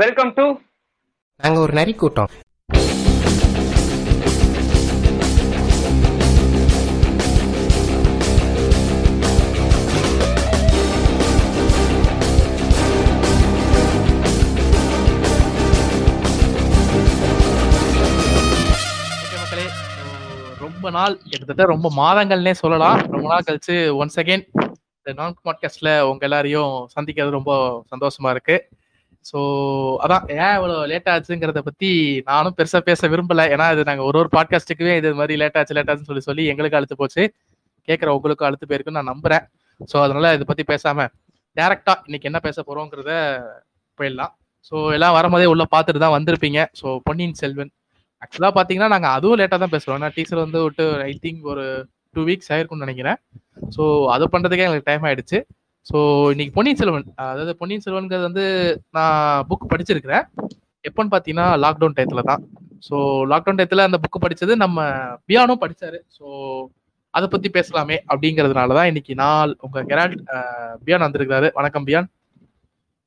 Welcome to நாங்க ஒரு நரி கூட்டம். ரொம்ப நாள், கிட்டத்தட்ட ரொம்ப மாதங்கள்னே சொல்லலாம், ரொம்ப நாள் கழிச்சு ஒன்ஸ் அகெயின் இந்த நான் பாட்காஸ்ட்ல உங்க எல்லாரையும் சந்திக்கிறது ரொம்ப சந்தோஷமா இருக்கு. ஸோ அதான் ஏன் இவ்வளோ லேட் ஆச்சுங்கிறத பற்றி நானும் பெருசாக பேச விரும்பலை. ஏன்னா இது நாங்கள் ஒரு பாட்காஸ்ட்டுக்குவே இது மாதிரி லேட்டாச்சுன்னு சொல்லி எங்களுக்கு அழுத்து போச்சு, கேட்குற உங்களுக்கும் அழுத்து போயிருக்குன்னு நான் நம்புகிறேன். ஸோ அதனால் இதை பற்றி பேசாமல் டேரெக்டாக இன்றைக்கி என்ன பேச போகிறோங்கிறத போயிடலாம். ஸோ எல்லாம் வரும்போதே உள்ளே பார்த்துட்டு தான் வந்திருப்பீங்க. ஸோ பொன்னியின் செல்வன் ஆக்சுவலாக பார்த்தீங்கன்னா நாங்கள் அதுவும் லேட்டாக தான் பேசுகிறோம். ஏன்னா டீச்சர் வந்து விட்டு ஐ திங்க் ஒரு 2 weeks ஆயிருக்கும்னு நினைக்கிறேன். ஸோ அதை பண்ணுறதுக்கே எங்களுக்கு டைம் ஆகிடுச்சு. ஸோ இன்னைக்கு பொன்னியின் செல்வன், அதாவது பொன்னியின் செல்வன்கிறது வந்து நான் புக் படிச்சிருக்கிறேன். எப்போன்னு பார்த்தீங்கன்னா லாக்டவுன் டயத்தில் தான். ஸோ லாக்டவுன் டயத்தில் அந்த புக்கு படித்தது நம்ம பியானும் படித்தாரு. ஸோ அதை பற்றி பேசலாமே அப்படிங்கிறதுனால தான் இன்னைக்கு நான் உங்கள் கெரால்ட் பியான் வந்திருக்கிறாரு. வணக்கம் பியான்.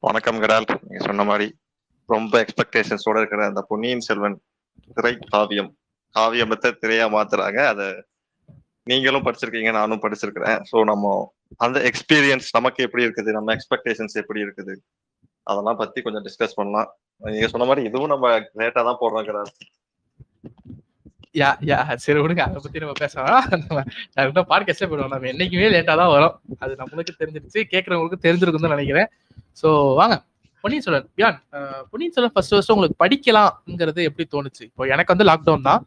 வணக்கம் கெரால்ட். நீங்கள் சொன்ன மாதிரி ரொம்ப எக்ஸ்பெக்டேஷன்ஸோடு இருக்கிற அந்த பொன்னியின் செல்வன் திரை காவியம், காவியத்தை திரையாக மாற்றுறாங்க. அதை நீங்களும் படிச்சிருக்கீங்க, நானும் படிச்சிருக்கிறேன். ஸோ நம்ம அந்த எக்ஸ்பீரியன்ஸ் நமக்கு எப்படி இருக்குது, நம்ம எக்ஸ்பெக்டேஷன்ஸ் எப்படி இருக்குது, அதெல்லாம் பத்தி கொஞ்சம் டிஸ்கஸ் பண்ணலாம். நீங்க சொன்ன மாதிரி இதுவும் நம்ம லேட்டா தான் போடுறோம் கரெக்டா. சரி விடுங்க, அதை பத்தி நம்ம பேசலாம். பாட்காஸ்டே போடுவோம், நம்ம என்னைக்குமே லேட்டா தான் வரும். அது நம்மளுக்கு தெரிஞ்சிருச்சு, கேட்கறவங்களுக்கு தெரிஞ்சிருக்குன்னு தான் நினைக்கிறேன். ஸோ வாங்க பொன்னியின் செல்வன். பியான், பொன்னியின் செல்வன் ஃபர்ஸ்ட் ஃபர்ஸ்ட் உங்களுக்கு படிக்கலாம்ங்கிறது எப்படி தோணுச்சு? இப்போ எனக்கு வந்து லாக்டவுன் தான்,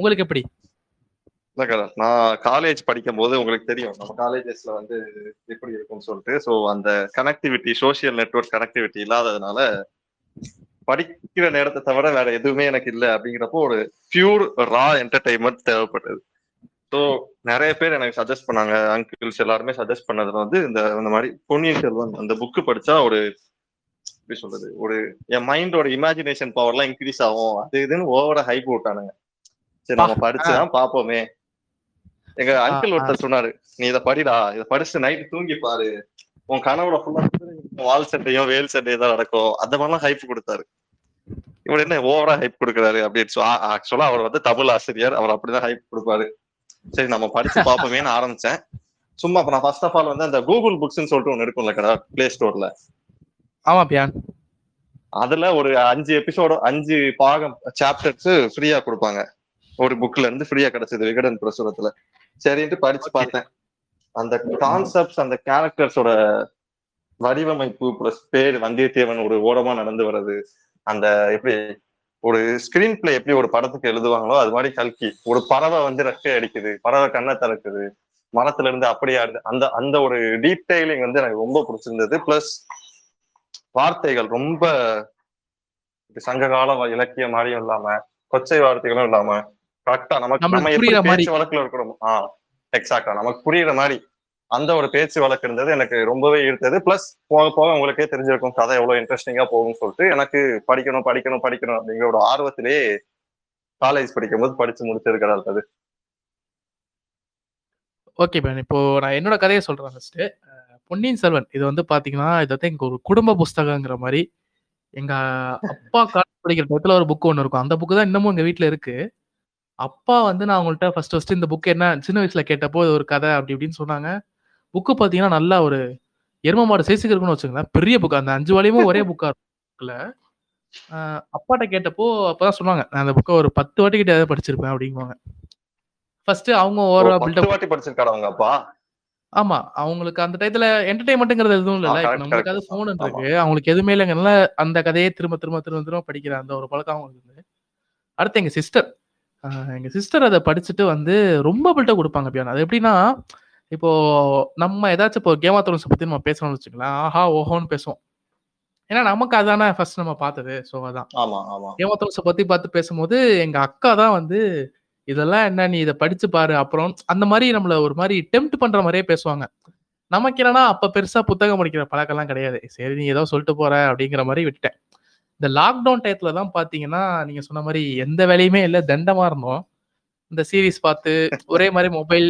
உங்களுக்கு எப்படி? நான் காலேஜ் படிக்கும் போது உங்களுக்கு தெரியும் நம்ம காலேஜஸ்ல வந்து எப்படி இருக்கும்னு சொல்லிட்டு. ஸோ அந்த கனெக்டிவிட்டி, சோசியல் நெட்வொர்க் கனெக்டிவிட்டி இல்லாததுனால படிக்கிற நேரத்தை தவிர வேற எதுவுமே எனக்கு இல்லை. அப்படிங்கிறப்போ ஒரு பியூர் ரா என்டர்டைன்மெண்ட் தேவைப்பட்டது. ஸோ நிறைய பேர் எனக்கு சஜஸ்ட் பண்ணாங்க, அங்கிள்ஸ் எல்லாருமே சஜஸ்ட் பண்ணதுல வந்து இந்த மாதிரி பொன்னியின் செல்வன் அந்த புக்கு படிச்சா ஒரு எப்படி சொல்றது, ஒரு என் மைண்டோட இமேஜினேஷன் பவர்லாம் இன்க்ரீஸ் ஆகும், அது இதுன்னு ஓவரா ஹைப் விட்டானுங்க. சரி நம்ம படிச்சுதான் பாப்போமே. எங்க அங்கிள் ஒருத்தர் சொன்னாரு, நீ இதை படிடா, இதை படிச்சு நைட்டு தூங்கி பாரு, உன் கனவுல ஃபுல்லா வால் சட்டையும் வேல் சட்டையும் தான் நடக்கும், அந்த மாதிரிலாம் ஹைப் கொடுத்தாரு. இவர் என்ன ஓவரா ஹைப் கொடுக்குறாரு அப்படின்னு. ஆக்சுவலா அவர் வந்து தமிழ் ஆசிரியர், அவர் அப்படிதான் ஹைப் கொடுப்பாரு. சரி நம்ம படிச்சு பாப்போமேன்னு ஆரம்பிச்சேன் சும்மா. அப்ப நான் ஃபர்ஸ்ட் ஆஃப் ஆல் வந்து அந்த கூகுள் புக்ஸ்ன்னு சொல்லிட்டு ஒண்ணு இருக்கும்ல கடா, பிளே ஸ்டோர்ல. ஆமா பியான். அதுல ஒரு 5 எபிசோடு 5 பாகம் சாப்டர்ஸ் ஃப்ரீயா கொடுப்பாங்க, ஒரு புக்ல இருந்து ஃப்ரீயா கிடைச்சது விகடன் பிரசுரத்துல. சரின்ட்டு படிச்சு பார்த்தேன். அந்த கான்செப்ட்ஸ், அந்த கேரக்டர்ஸோட வடிவமைப்பு பிளஸ் பேர் வந்தியத்தேவன் ஒரு ஓரமா நடந்து வர்றது, அந்த எப்படி ஒரு ஸ்கிரீன் பிளே எப்படி ஒரு படத்துக்கு எழுதுவாங்களோ அது மாதிரி கல்கி ஒரு பறவை வந்து ரெக்கை அடிக்குது, பறவை கண்ணை திறக்குது, மரத்துல இருந்து அப்படியா இருந்து, அந்த அந்த ஒரு டீடைலிங் வந்து எனக்கு ரொம்ப பிடிச்சிருந்தது. பிளஸ் வார்த்தைகள் ரொம்ப சங்ககால இலக்கிய மாதிரியும் இல்லாம, கொச்சை வார்த்தைகளும் இல்லாம, கரெக்டா நமக்கு வழக்குல இருக்கிறோம் எக்ஸாக்டா நமக்கு புரியுற மாதிரி அந்த ஒரு பேச்சு வழக்கு இருந்தது, எனக்கு ரொம்பவே ஈர்த்தது. பிளஸ் போக போக உங்களுக்கே தெரிஞ்சிருக்கும் கதை எவ்வளவு இன்ட்ரெஸ்டிங்கா போகும்னு சொல்லிட்டு எனக்கு படிக்கணும் படிக்கணும் படிக்கணும் அப்படிங்கிற ஒரு ஆர்வத்திலேயே காலேஜ் படிக்கும் போது படிச்சு முடிச்சிருக்கிறது. ஓகே மேன், இப்போ நான் என்னோட கதையை சொல்றேன். ஃபர்ஸ்ட் பொன்னியின் செல்வன் இது வந்து பாத்தீங்கன்னா இது வந்து எங்க ஒரு குடும்ப புஸ்தகங்கிற மாதிரி எங்க அப்பா படிக்கிற டயத்துல ஒரு புக்கு ஒன்று இருக்கும். அந்த புக்கு தான் இன்னமும் எங்கள் வீட்டில் இருக்கு. அப்பா வந்து நான் அவங்கள்ட்ட ஃபர்ஸ்ட் ஃபர்ஸ்ட் இந்த புக்கு என்ன சின்ன வயசுல கேட்டப்போ இது ஒரு கதை அப்படி இப்படின்னு சொன்னாங்க. புக்கு பார்த்தீங்கன்னா நல்லா ஒரு எரும மாடு சைஸுக்கு இருக்குன்னு வச்சுக்கோங்களேன், பெரிய புக்கு. அந்த 5 வால்யூமும் ஒரே புக்கா இருக்குல்ல. அப்பாட்ட கேட்டப்போ அப்பதான் சொன்னாங்க, நான் அந்த புக்கை ஒரு 10 வாட்டி கிட்ட ஏதாவது படிச்சிருப்பேன் அப்படிங்குவாங்க. ஃபர்ஸ்ட் அவங்க ஓவரா பில்டப் வாட்டி படிச்சிருக்காங்க அவங்க அப்பா. ஆமா, அவங்களுக்கு அந்த டயத்துல என்டர்டைன்மெண்ட்ங்கிறது எதுவும் இல்ல, நம்மளுக்கு அது போன் இருக்கு, அவங்களுக்கு எதுவுமே இல்லைங்கனால அந்த கதையை திரும்ப திரும்ப திரும்ப திரும்ப படிக்கிற அந்த ஒரு பழக்கம் அவங்களுக்கு இருந்து. அடுத்து எங்க சிஸ்டர் அதை படிச்சுட்டு வந்து ரொம்ப பில்ட்டா கொடுப்பாங்க. பியான் அது எப்படின்னா, இப்போ நம்ம ஏதாச்சும் இப்போ கேம் ஆஃப் த்ரோன்ஸ் பத்தி நம்ம பேசணும்னு வச்சுக்கலாம், ஆஹா ஓஹோன்னு பேசுவோம். ஏன்னா நமக்கு அதானே ஃபர்ஸ்ட் நம்ம பார்த்தது. ஸோ அதான் கேம் ஆஃப் த்ரோன்ஸ் பத்தி பார்த்து பேசும்போது எங்க அக்கா தான் வந்து இதெல்லாம் என்ன, நீ இதை படிச்சு பாரு அப்புறம் அந்த மாதிரி நம்மள ஒரு மாதிரி டெம்ப்ட் பண்ற மாதிரியே பேசுவாங்க. நமக்கு என்னன்னா அப்ப பெருசா புத்தகம் படிக்கிற பழக்கம்லாம் கிடையாது. சரி நீ ஏதோ சொல்லிட்டு போற அப்படிங்கிற மாதிரி விட்டுட்டேன். இந்த லாக்டவுன் டயத்துல தான் பாத்தீங்கன்னா நீங்க சொன்ன மாதிரி எந்த வேலையுமே இல்லை, தண்டமா இருந்தோம். இந்த சீரீஸ் பார்த்து ஒரே மாதிரி மொபைல்,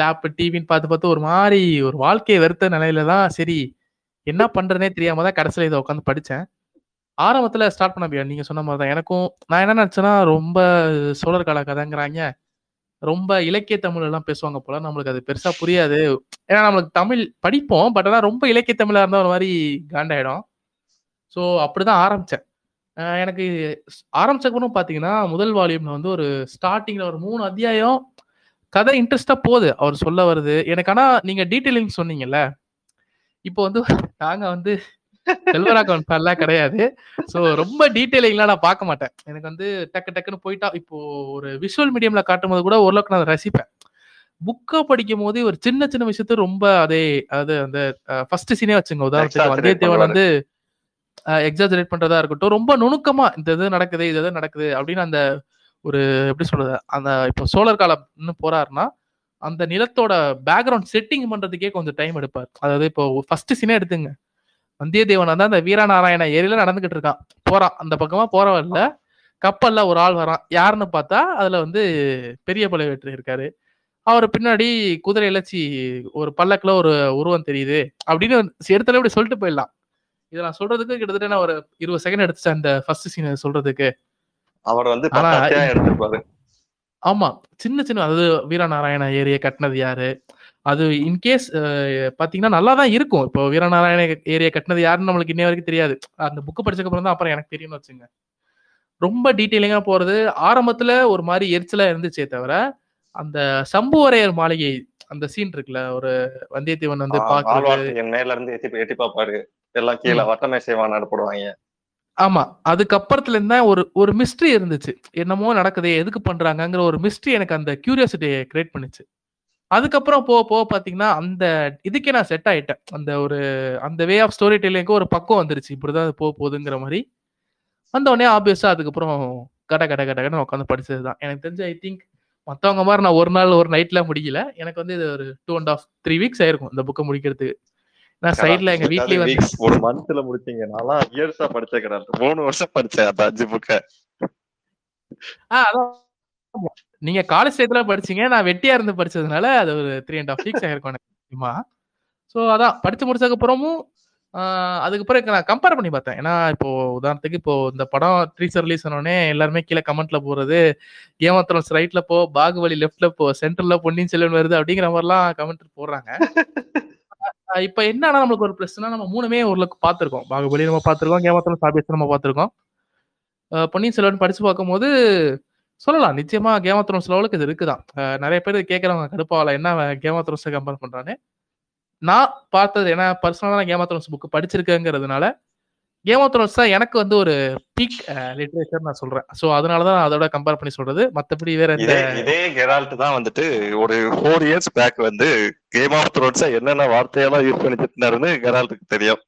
லேப், டிவின்னு பார்த்து பார்த்து ஒரு மாதிரி ஒரு வாழ்க்கையை வெறுத்த நிலையில தான். சரி என்ன பண்றதுனே தெரியாம தான் கடைசியில் இதை உட்காந்து படித்தேன். ஆரம்பத்துல ஸ்டார்ட் பண்ண முடியாது. நீங்க சொன்ன மாதிரிதான் எனக்கும் நான் என்ன நினைச்சேன்னா, ரொம்ப சோழர் கால கதைங்கிறாங்க, ரொம்ப இலக்கிய தமிழ் எல்லாம் பேசுவாங்க போல, நம்மளுக்கு அது பெருசா புரியாது. ஏன்னா நம்மளுக்கு தமிழ் படிப்போம், பட் ஆனால் ரொம்ப இலக்கிய தமிழா இருந்தா ஒரு மாதிரி காண்டாயிடும். ஸோ அப்படிதான் ஆரம்பிச்சேன். எனக்கு ஆரம்பிச்சக்கணும் பாத்தீங்கன்னா முதல் வால்யூம்ல வந்து ஒரு ஸ்டார்டிங்ல ஒரு 3 அத்தியாயம் கதை இன்ட்ரெஸ்டா போகுது அவர் சொல்ல வருது எனக்கு. ஆனா நீங்க டீட்டெயிலிங் சொன்னீங்கல்ல, இப்போ வந்து நாங்க வந்து செல்வராகவன் ஃபேன்லாம் கிடையாது. ஸோ ரொம்ப டீட்டெயிலிங்லாம் நான் பார்க்க மாட்டேன். எனக்கு வந்து டக்கு டக்குன்னு போயிட்டா, இப்போ ஒரு விஷுவல் மீடியம்ல காட்டும் போது கூட ஓரளவுக்கு நான் ரசிப்பேன். புக்கா படிக்கும் போது ஒரு சின்ன சின்ன விஷயத்த ரொம்ப அது அந்த ஃபர்ஸ்ட் சீனே வச்சுங்க, உதாரணத்துக்கு வந்தியத்தேவன் வந்து எக்ஸாஜரேட் பண்றதா இருக்கட்டும், ரொம்ப நுணுக்கமா இந்த இது நடக்குது இது எதாவது நடக்குது அப்படின்னு அந்த ஒரு எப்படி சொல்றது, அந்த இப்போ சோழர் காலம் இன்னும் போறாருன்னா அந்த நிலத்தோட பேக்ரவுண்ட் செட்டிங் பண்றதுக்கே கொஞ்சம் டைம் எடுப்பார். அதாவது இப்போ ஃபர்ஸ்ட் சீனே எடுத்துங்க, வந்தியத்தேவன் வந்து அந்த வீரநாராயண ஏரியில நடந்துகிட்டு இருக்கான், போறான் அந்த பக்கமா, போறவரில் கப்பல்ல ஒரு ஆள் வரான். யாருன்னு பார்த்தா அதுல வந்து பெரிய பழுவேட்டர் இருக்காரு. அவர் பின்னாடி குதிரை இலச்சி ஒரு பல்லக்குல ஒரு உருவம் தெரியுது அப்படின்னு எடுத்துல இப்படி சொல்லிட்டு போயிடலாம். இதை நான் சொல்றதுக்கு கிட்டத்தட்ட நான் ஒரு 20 செகண்ட் எடுத்துச்சேன் அந்த ஃபர்ஸ்ட் சீனை சொல்றதுக்கு. அவர் வந்து ஆமா சின்ன சின்ன, அதாவது வீரநாராயண ஏரியை கட்டினது யாரு, அது இன்கேஸ் பாத்தீங்கன்னா நல்லா தான் இருக்கும். இப்போ வீரநாராயண ஏரியா கட்டினது யாருன்னு நம்மளுக்கு இன்ன வரைக்கும் தெரியாது, அந்த புக்கு படிச்சதுக்கு அப்புறம் தான் அப்புறம் எனக்கு தெரியும்னு வச்சுங்க. ரொம்ப டீட்டெயிலிங்கா போறது ஆரம்பத்துல ஒரு மாதிரி எரிச்சலா இருந்துச்சே தவிர, அந்த சம்புவரையர் மாளிகை அந்த சீன் இருக்குல்ல, ஒரு வந்தியத்தேவன் வந்து பாப்பாரு எல்லாம் கீழே வட்டமே செய்வான்னு போடுவாங்க. ஆமா, அதுக்கப்புறத்துல இருந்தா ஒரு மிஸ்ட்ரி இருந்துச்சு, என்னமோ நடக்குது எதுக்கு பண்றாங்கிற ஒரு மிஸ்ட்ரி எனக்கு அந்த கியூரியாசிட்டியை கிரியேட் பண்ணிச்சு. அதுக்கப்புறம் போக போக பார்த்தீங்கன்னா அந்த இதுக்கே நான் செட் ஆகிட்டேன். அந்த வே ஆஃப் ஸ்டோரி டெல்லிங்க்கு ஒரு பக்கம் வந்துருச்சு, இப்படிதான் அது போக போகுதுங்கிற மாதிரி வந்தோடனே ஆப்வியஸாக அதுக்கப்புறம் கடை உட்காந்து படிச்சது தான். எனக்கு தெரிஞ்சு ஐ திங்க் மற்றவங்க மாதிரி நான் ஒரு நாள் ஒரு நைட்லாம் முடிக்கல, எனக்கு வந்து இது ஒரு 2.5-3 வீக்ஸ் ஆயிருக்கும் இந்த புக்கை முடிக்கிறதுக்கு. நான் சைட்ல எங்க வீட்லயே வந்து ஒரு மந்த்ல முடிச்சீங்க, நான்லாம் இயர்ஸா படிச்ச கிடையாது, 3 வருஷம் படிச்சேன் அந்த 5 புக்கை. நீங்க காலேஜ் டயத்துல படிச்சீங்க, நான் வெட்டியா இருந்து படிச்சதுனால அது ஒரு 3.5 வீக்ஸ் ஆயிருக்கும் எனக்கு. ஸோ அதான் படிச்சு முடிச்சதுக்கு அப்புறமும் அதுக்கப்புறம் நான் கம்பேர் பண்ணி பார்த்தேன். ஏன்னா இப்போ உதாரணத்துக்கு இப்போ இந்த படம் ட்ரீசர் ரிலீஸ் ஆனோடனே எல்லாருமே கீழே கமெண்ட்ல போறது, கேம் ஆஃப் த்ரோன்ஸ் ரைட்ல போ, பாகுபலி லெஃப்ட்ல போ, சென்டர்ல பொன்னியின் செல்வன் வருது அப்படிங்கிற மாதிரிலாம் கமெண்ட் போடுறாங்க. இப்ப என்னன்னா நம்மளுக்கு ஒரு பிளஸ்னா நம்ம 3மே ஓரளவுக்கு பார்த்திருக்கோம். பாகுபலி நம்ம பார்த்திருக்கோம், கேம் ஆஃப் த்ரோன்ஸ் ஆபியஸ் நம்ம பார்த்திருக்கோம், பொன்னியின் செல்வன் படிச்சு பார்க்கும்போது சொல்லலாம் நிச்சயமா கேம் ஆஃப் த்ரோன்ஸ் லெவலுக்கு இது இருக்குதான். நிறைய பேர் கேட்கறவங்க கடுப்பாவல என்ன கேம் ஆஃப் த்ரோன்ஸ் கம்பேர் பண்றானே. நான் பார்த்தது ஏன்னா பர்சனலாக கேம் ஆஃப் த்ரோன்ஸ் புக்கு படிச்சிருக்கேங்கிறதுனால கேம் ஆஃப் த்ரோன்ஸ் தான் எனக்கு வந்து ஒரு பீக் லிட்ரேச்சர் நான் சொல்றேன். ஸோ அதனாலதான் நான் அதோட கம்பேர் பண்ணி சொல்றது. மற்றபடி வேற இதே கெரால்ட் தான் வந்துட்டு ஒரு 4 இயர்ஸ் பேக் வந்து கேம் ஆஃப் த்ரோன்ஸ் என்னென்ன வார்த்தையெல்லாம் யூஸ் பண்ணி திட்டினாருன்னு கெரால்ட்டுக்கு தெரியும்.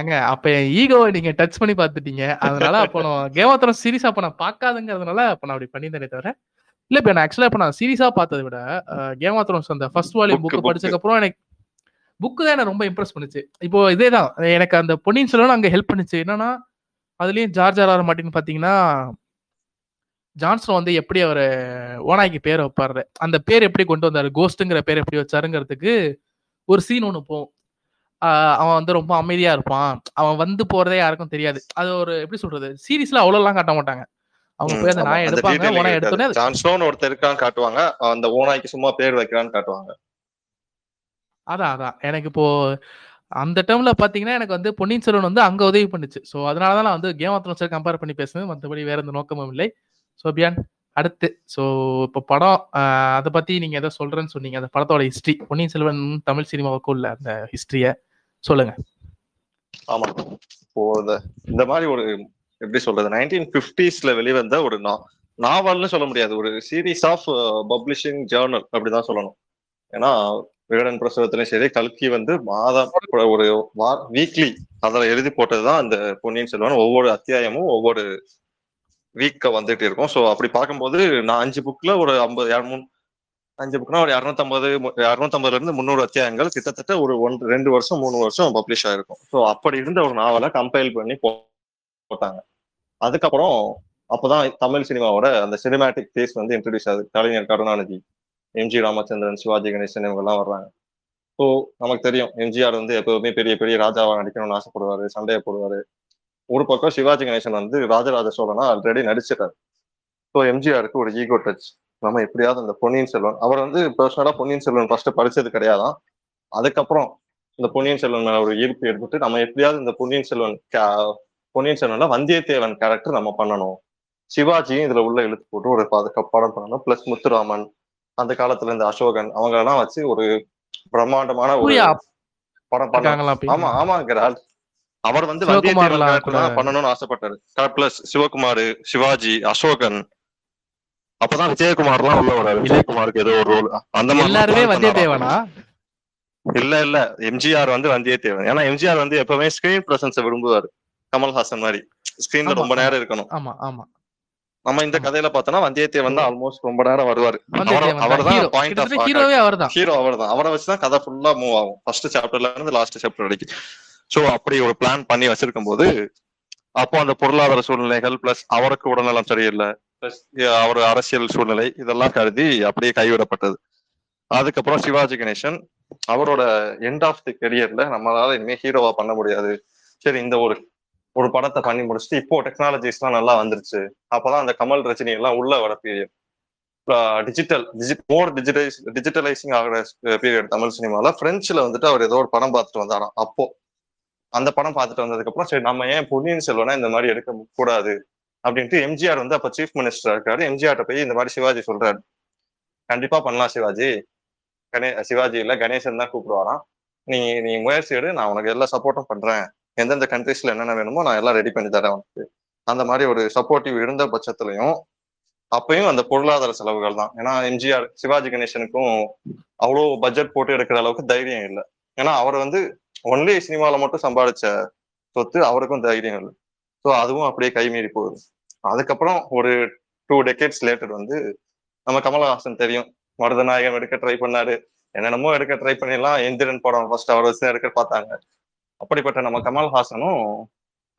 ஏங்க அப்ப என் ஈகோவை நீங்க டச் பண்ணி பார்த்துட்டீங்க. அதனால அப்போ நான் கேம் ஆஃப் த்ரோன்ஸ் சீரிஸ் அப்ப நான் பார்க்காதுங்கிறதுனால அப்ப நான் அப்படி பண்ணியிருந்தேனே தவிர, இல்லை இப்போ நான் ஆக்சுவலா இப்போ நான் சீரிஸா பார்த்ததை விட கேம் ஆஃப் த்ரோன்ஸ் அந்த ஃபர்ஸ்ட் வால்யூம் புக்கு படிச்சதுக்கப்புறம் எனக்கு புக்கு தான் எனக்கு ரொம்ப இம்ப்ரெஸ் பண்ணிச்சு. இப்போ இதே தான் எனக்கு அந்த பொன்னியின் செல்வன் அங்கே ஹெல்ப் பண்ணிச்சு. என்னன்னா அதுலயும் ஜார்ஜ் ஆர் ஆர் மார்ட்டின் பார்த்தீங்கன்னா ஜான்சன் வந்து எப்படி அவர் ஓனாய்க்கு பேர் வைப்பாரு, அந்த பேர் எப்படி கொண்டு வந்தாரு, கோஸ்ட்டுங்கிற பேர் எப்படி வச்சாருங்கிறதுக்கு ஒரு சீன் ஒன்று போகும். அவன் வந்து ரொம்ப அமைதியா இருப்பான், அவன் வந்து போறதே யாருக்கும் தெரியாது. அது ஒரு எப்படி சொல்றது, சீரிஸ்ல அவ்வளோலாம் காட்ட மாட்டாங்க. அவங்க போய் அந்த நாயை எடுப்பாங்க, ஓனாய் எடுத்தோடனே ஜான்ஸ்னோன்னு ஒருத்தர் இருக்கான்னு காட்டுவாங்க, அந்த ஓனாய்க்கு சும்மா பேர் வைக்கிறான்னு காட்டுவாங்க. அதான் எனக்கு இப்போ அந்த டைம்ல பாத்தீங்கன்னா எனக்கு வந்து பொன்னியின் செல்வன் வந்து அங்க உதவி பண்ணுச்சு. ஸோ அதனாலதான் நான் வந்து கேம் ஆஃப் த்ரோன்ஸ் கம்பேர் பண்ணி பேசுனது, மற்றபடி வேற எந்த நோக்கமும் இல்லை. ஸோ பியான் அடுத்து ஸோ இப்போ படம் அதை பத்தி நீங்க எதை சொல்றேன்னு சொன்னீங்க, அந்த படத்தோட ஹிஸ்டரி பொன்னியின் செல்வன் தமிழ் சினிமாவுக்கும் உள்ள அந்த ஹிஸ்டரிய சொல்லுங்க. ஆமா, இப்போ இந்த மாதிரி ஒரு எப்படி சொல்றது 1950s வெளிவந்த ஒரு நாவல்னு சொல்ல முடியாது, ஒரு சீரீஸ் ஆஃப் பப்ளிஷிங் ஜேர்னல் அப்படிதான் சொல்லணும். ஏன்னா விகடன் பிரசுரத்திலையும் சரி, கல்கி வந்து மாதம் ஒரு வீக்லி அதில் எழுதி போட்டதுதான் அந்த பொன்னியின் செல்வன். ஒவ்வொரு அத்தியாயமும் ஒவ்வொரு வீக்க வந்துட்டு இருக்கும். ஸோ அப்படி பார்க்கும்போது நான் 5 புக்ல ஒரு 5 புக்னா ஒரு 250-300 அத்தியாயங்கள் கிட்டத்தட்ட ஒரு 1-2 வருஷம் 3 வருஷம் பப்ளிஷ் ஆயிருக்கும். ஸோ அப்படி இருந்த ஒரு நாவலை கம்பைல் பண்ணி போட்டாங்க. அதுக்கப்புறம் அப்போதான் தமிழ் சினிமாவோட அந்த சினிமேட்டிக் டேஸ்ட் வந்து இன்ட்ரடியூஸ் ஆகுது. கலைஞர் கருணாநிதி, எம்ஜி ராமச்சந்திரன், சிவாஜி கணேசன் இவங்கெல்லாம் வர்றாங்க. ஸோ நமக்கு தெரியும் எம்ஜிஆர் வந்து எப்பவுமே பெரிய பெரிய ராஜாவா நடிக்கணும்னு ஆசைப்படுவாரு, சண்டையை போடுவாரு. ஸோ ஒரு பக்கம் சிவாஜி கணேசன் வந்து ராஜராஜ சோழனா ஆல்ரெடி நடிச்சிட்டாரு. ஸோ எம்ஜிஆருக்கு ஒரு ஈகோ டச், நம்ம எப்படியாவது அந்த பொன்னியின் செல்வன், அவர் வந்து பர்சனலா பொன்னியின் செல்வன் ஃபர்ஸ்ட் படிச்சது கிடையாதான், அதுக்கப்புறம் இந்த பொன்னியின் செல்வன் மேல ஒரு ஈர்ப்பு எடுத்துட்டு நம்ம எப்படியாவது இந்த பொன்னியின் செல்வன்ல வந்தியத்தேவன் கேரக்டர் நம்ம பண்ணணும், சிவாஜியும் இதுல உள்ள இழுத்து போட்டு ஒரு படம் பண்ணணும். பிளஸ் முத்துராமன், அந்த காலத்துல இந்த அசோகன், அவங்க எல்லாம் வச்சு ஒரு பிரம்மாண்டமான ஒரு படம் பண்ணாங்க. ஆமா ஆமா கிராஜ், அவர் வந்து வந்தியத்தேவன் பண்ணணும்னு ஆசைப்பட்டாரு. பிளஸ் சிவகுமார், சிவாஜி, அசோகன், அப்பதான் விஜயகுமார் எல்லாம் உள்ள வராரு. விஜயகுமாருக்கு ஏதோ ஒரு ரோல், அந்த மாதிரி வந்தியத்தேவனா இல்ல எம்ஜிஆர் வந்து வந்தியத்தேவன். ஏன்னா எம்ஜிஆர் வந்து எப்பவுமே ஸ்கிரீன் பிரசன்ஸை விரும்புவாரு, கமல்ஹாசன் மாதிரி ஸ்கிரீன்ல ரொம்ப நேரம் இருக்கணும். நம்ம இந்த கதையில பார்த்தோம்னா வந்தியத்தேவன் தான் ஆல்மோஸ்ட் ரொம்ப நேரம் வருவாரு. ஹீரோ அவர்தான், அவரை வச்சுதான் கதை ஃபுல்லா மூவ் ஆகும், ஃபர்ஸ்ட் சாப்டர்ல இருந்து லாஸ்ட் சாப்டர் வரைக்கும். சோ அப்படி ஒரு பிளான் பண்ணி வச்சிருக்கும் போது அப்போ அந்த பொருளாதார சூழ்நிலைகள் பிளஸ் அவருக்கு உடல்நலம் சரியில்லை, பிளஸ் அவர் அரசியல் சூழ்நிலை, இதெல்லாம் கருதி அப்படியே கைவிடப்பட்டது. அதுக்கப்புறம் சிவாஜி கணேசன் அவரோட எண்ட் ஆஃப் தி கெரியர்ல நம்மளால இனிமே ஹீரோவா பண்ண முடியாது, சரி இந்த ஒரு படத்தை பண்ணி முடிச்சுட்டு, இப்போ டெக்னாலஜிஸ் எல்லாம் நல்லா வந்துருச்சு, அப்பதான் அந்த கமல் ரஜினி எல்லாம் உள்ள வர பீரியட், டிஜிட்டலைசிங் ஆகிற பீரியட் தமிழ் சினிமால. பிரெஞ்சுல வந்துட்டு அவர் ஏதோ ஒரு படம் பார்த்துட்டு வந்தாராம். அப்போ அந்த படம் பார்த்துட்டு வந்ததுக்கு அப்புறம் சரி நம்ம ஏன் பொன்னியின் செல்வனா இந்த மாதிரி எடுக்க கூடாது அப்படின்ட்டு எம்ஜிஆர் வந்து அப்ப சீஃப் மினிஸ்டரா இருக்காரு. எம்ஜிஆர்ட்ட போய் இந்த மாதிரி சிவாஜி சொல்றாரு, கண்டிப்பா பண்ணலாம் சிவாஜி, சிவாஜி இல்ல கணேசன் தான் கூப்பிடுவாராம், நீ முயற்சி எடு, நான் உனக்கு எல்லா சப்போர்ட்டும் பண்றேன், எந்தெந்த கண்ட்ரீஸ்ல என்னென்ன வேணுமோ நான் எல்லாம் ரெடி பண்ணி தரேன் உனக்கு. அந்த மாதிரி ஒரு சப்போர்ட்டிவ் இருந்த பட்சத்துலயும் அப்பயும் அந்த பொருளாதார செலவுகள் தான். ஏன்னா எம்ஜிஆர் சிவாஜி கணேசனுக்கும் அவ்வளோ பட்ஜெட் போட்டு எடுக்கிற அளவுக்கு தைரியம் இல்லை. ஏன்னா அவர் வந்து ஒன்லி சினிமாவில மட்டும் சம்பாதிச்ச சொத்து, அவருக்கும் தைரியம் இல்லை. ஸோ அதுவும் அப்படியே கைமீறி போகுது. அதுக்கப்புறம் ஒரு 2 decades லேட்டர் வந்து நம்ம கமல்ஹாசன் தெரியும், மருதநாயகம் எடுக்க ட்ரை பண்ணாரு, என்னென்னமோ எடுக்க ட்ரை பண்ணிடலாம், எந்திரன் படம் ஃபர்ஸ்ட் அவர் வச்சு எடுக்க பார்த்தாங்க. அப்படிப்பட்ட நம்ம கமல்ஹாசனும்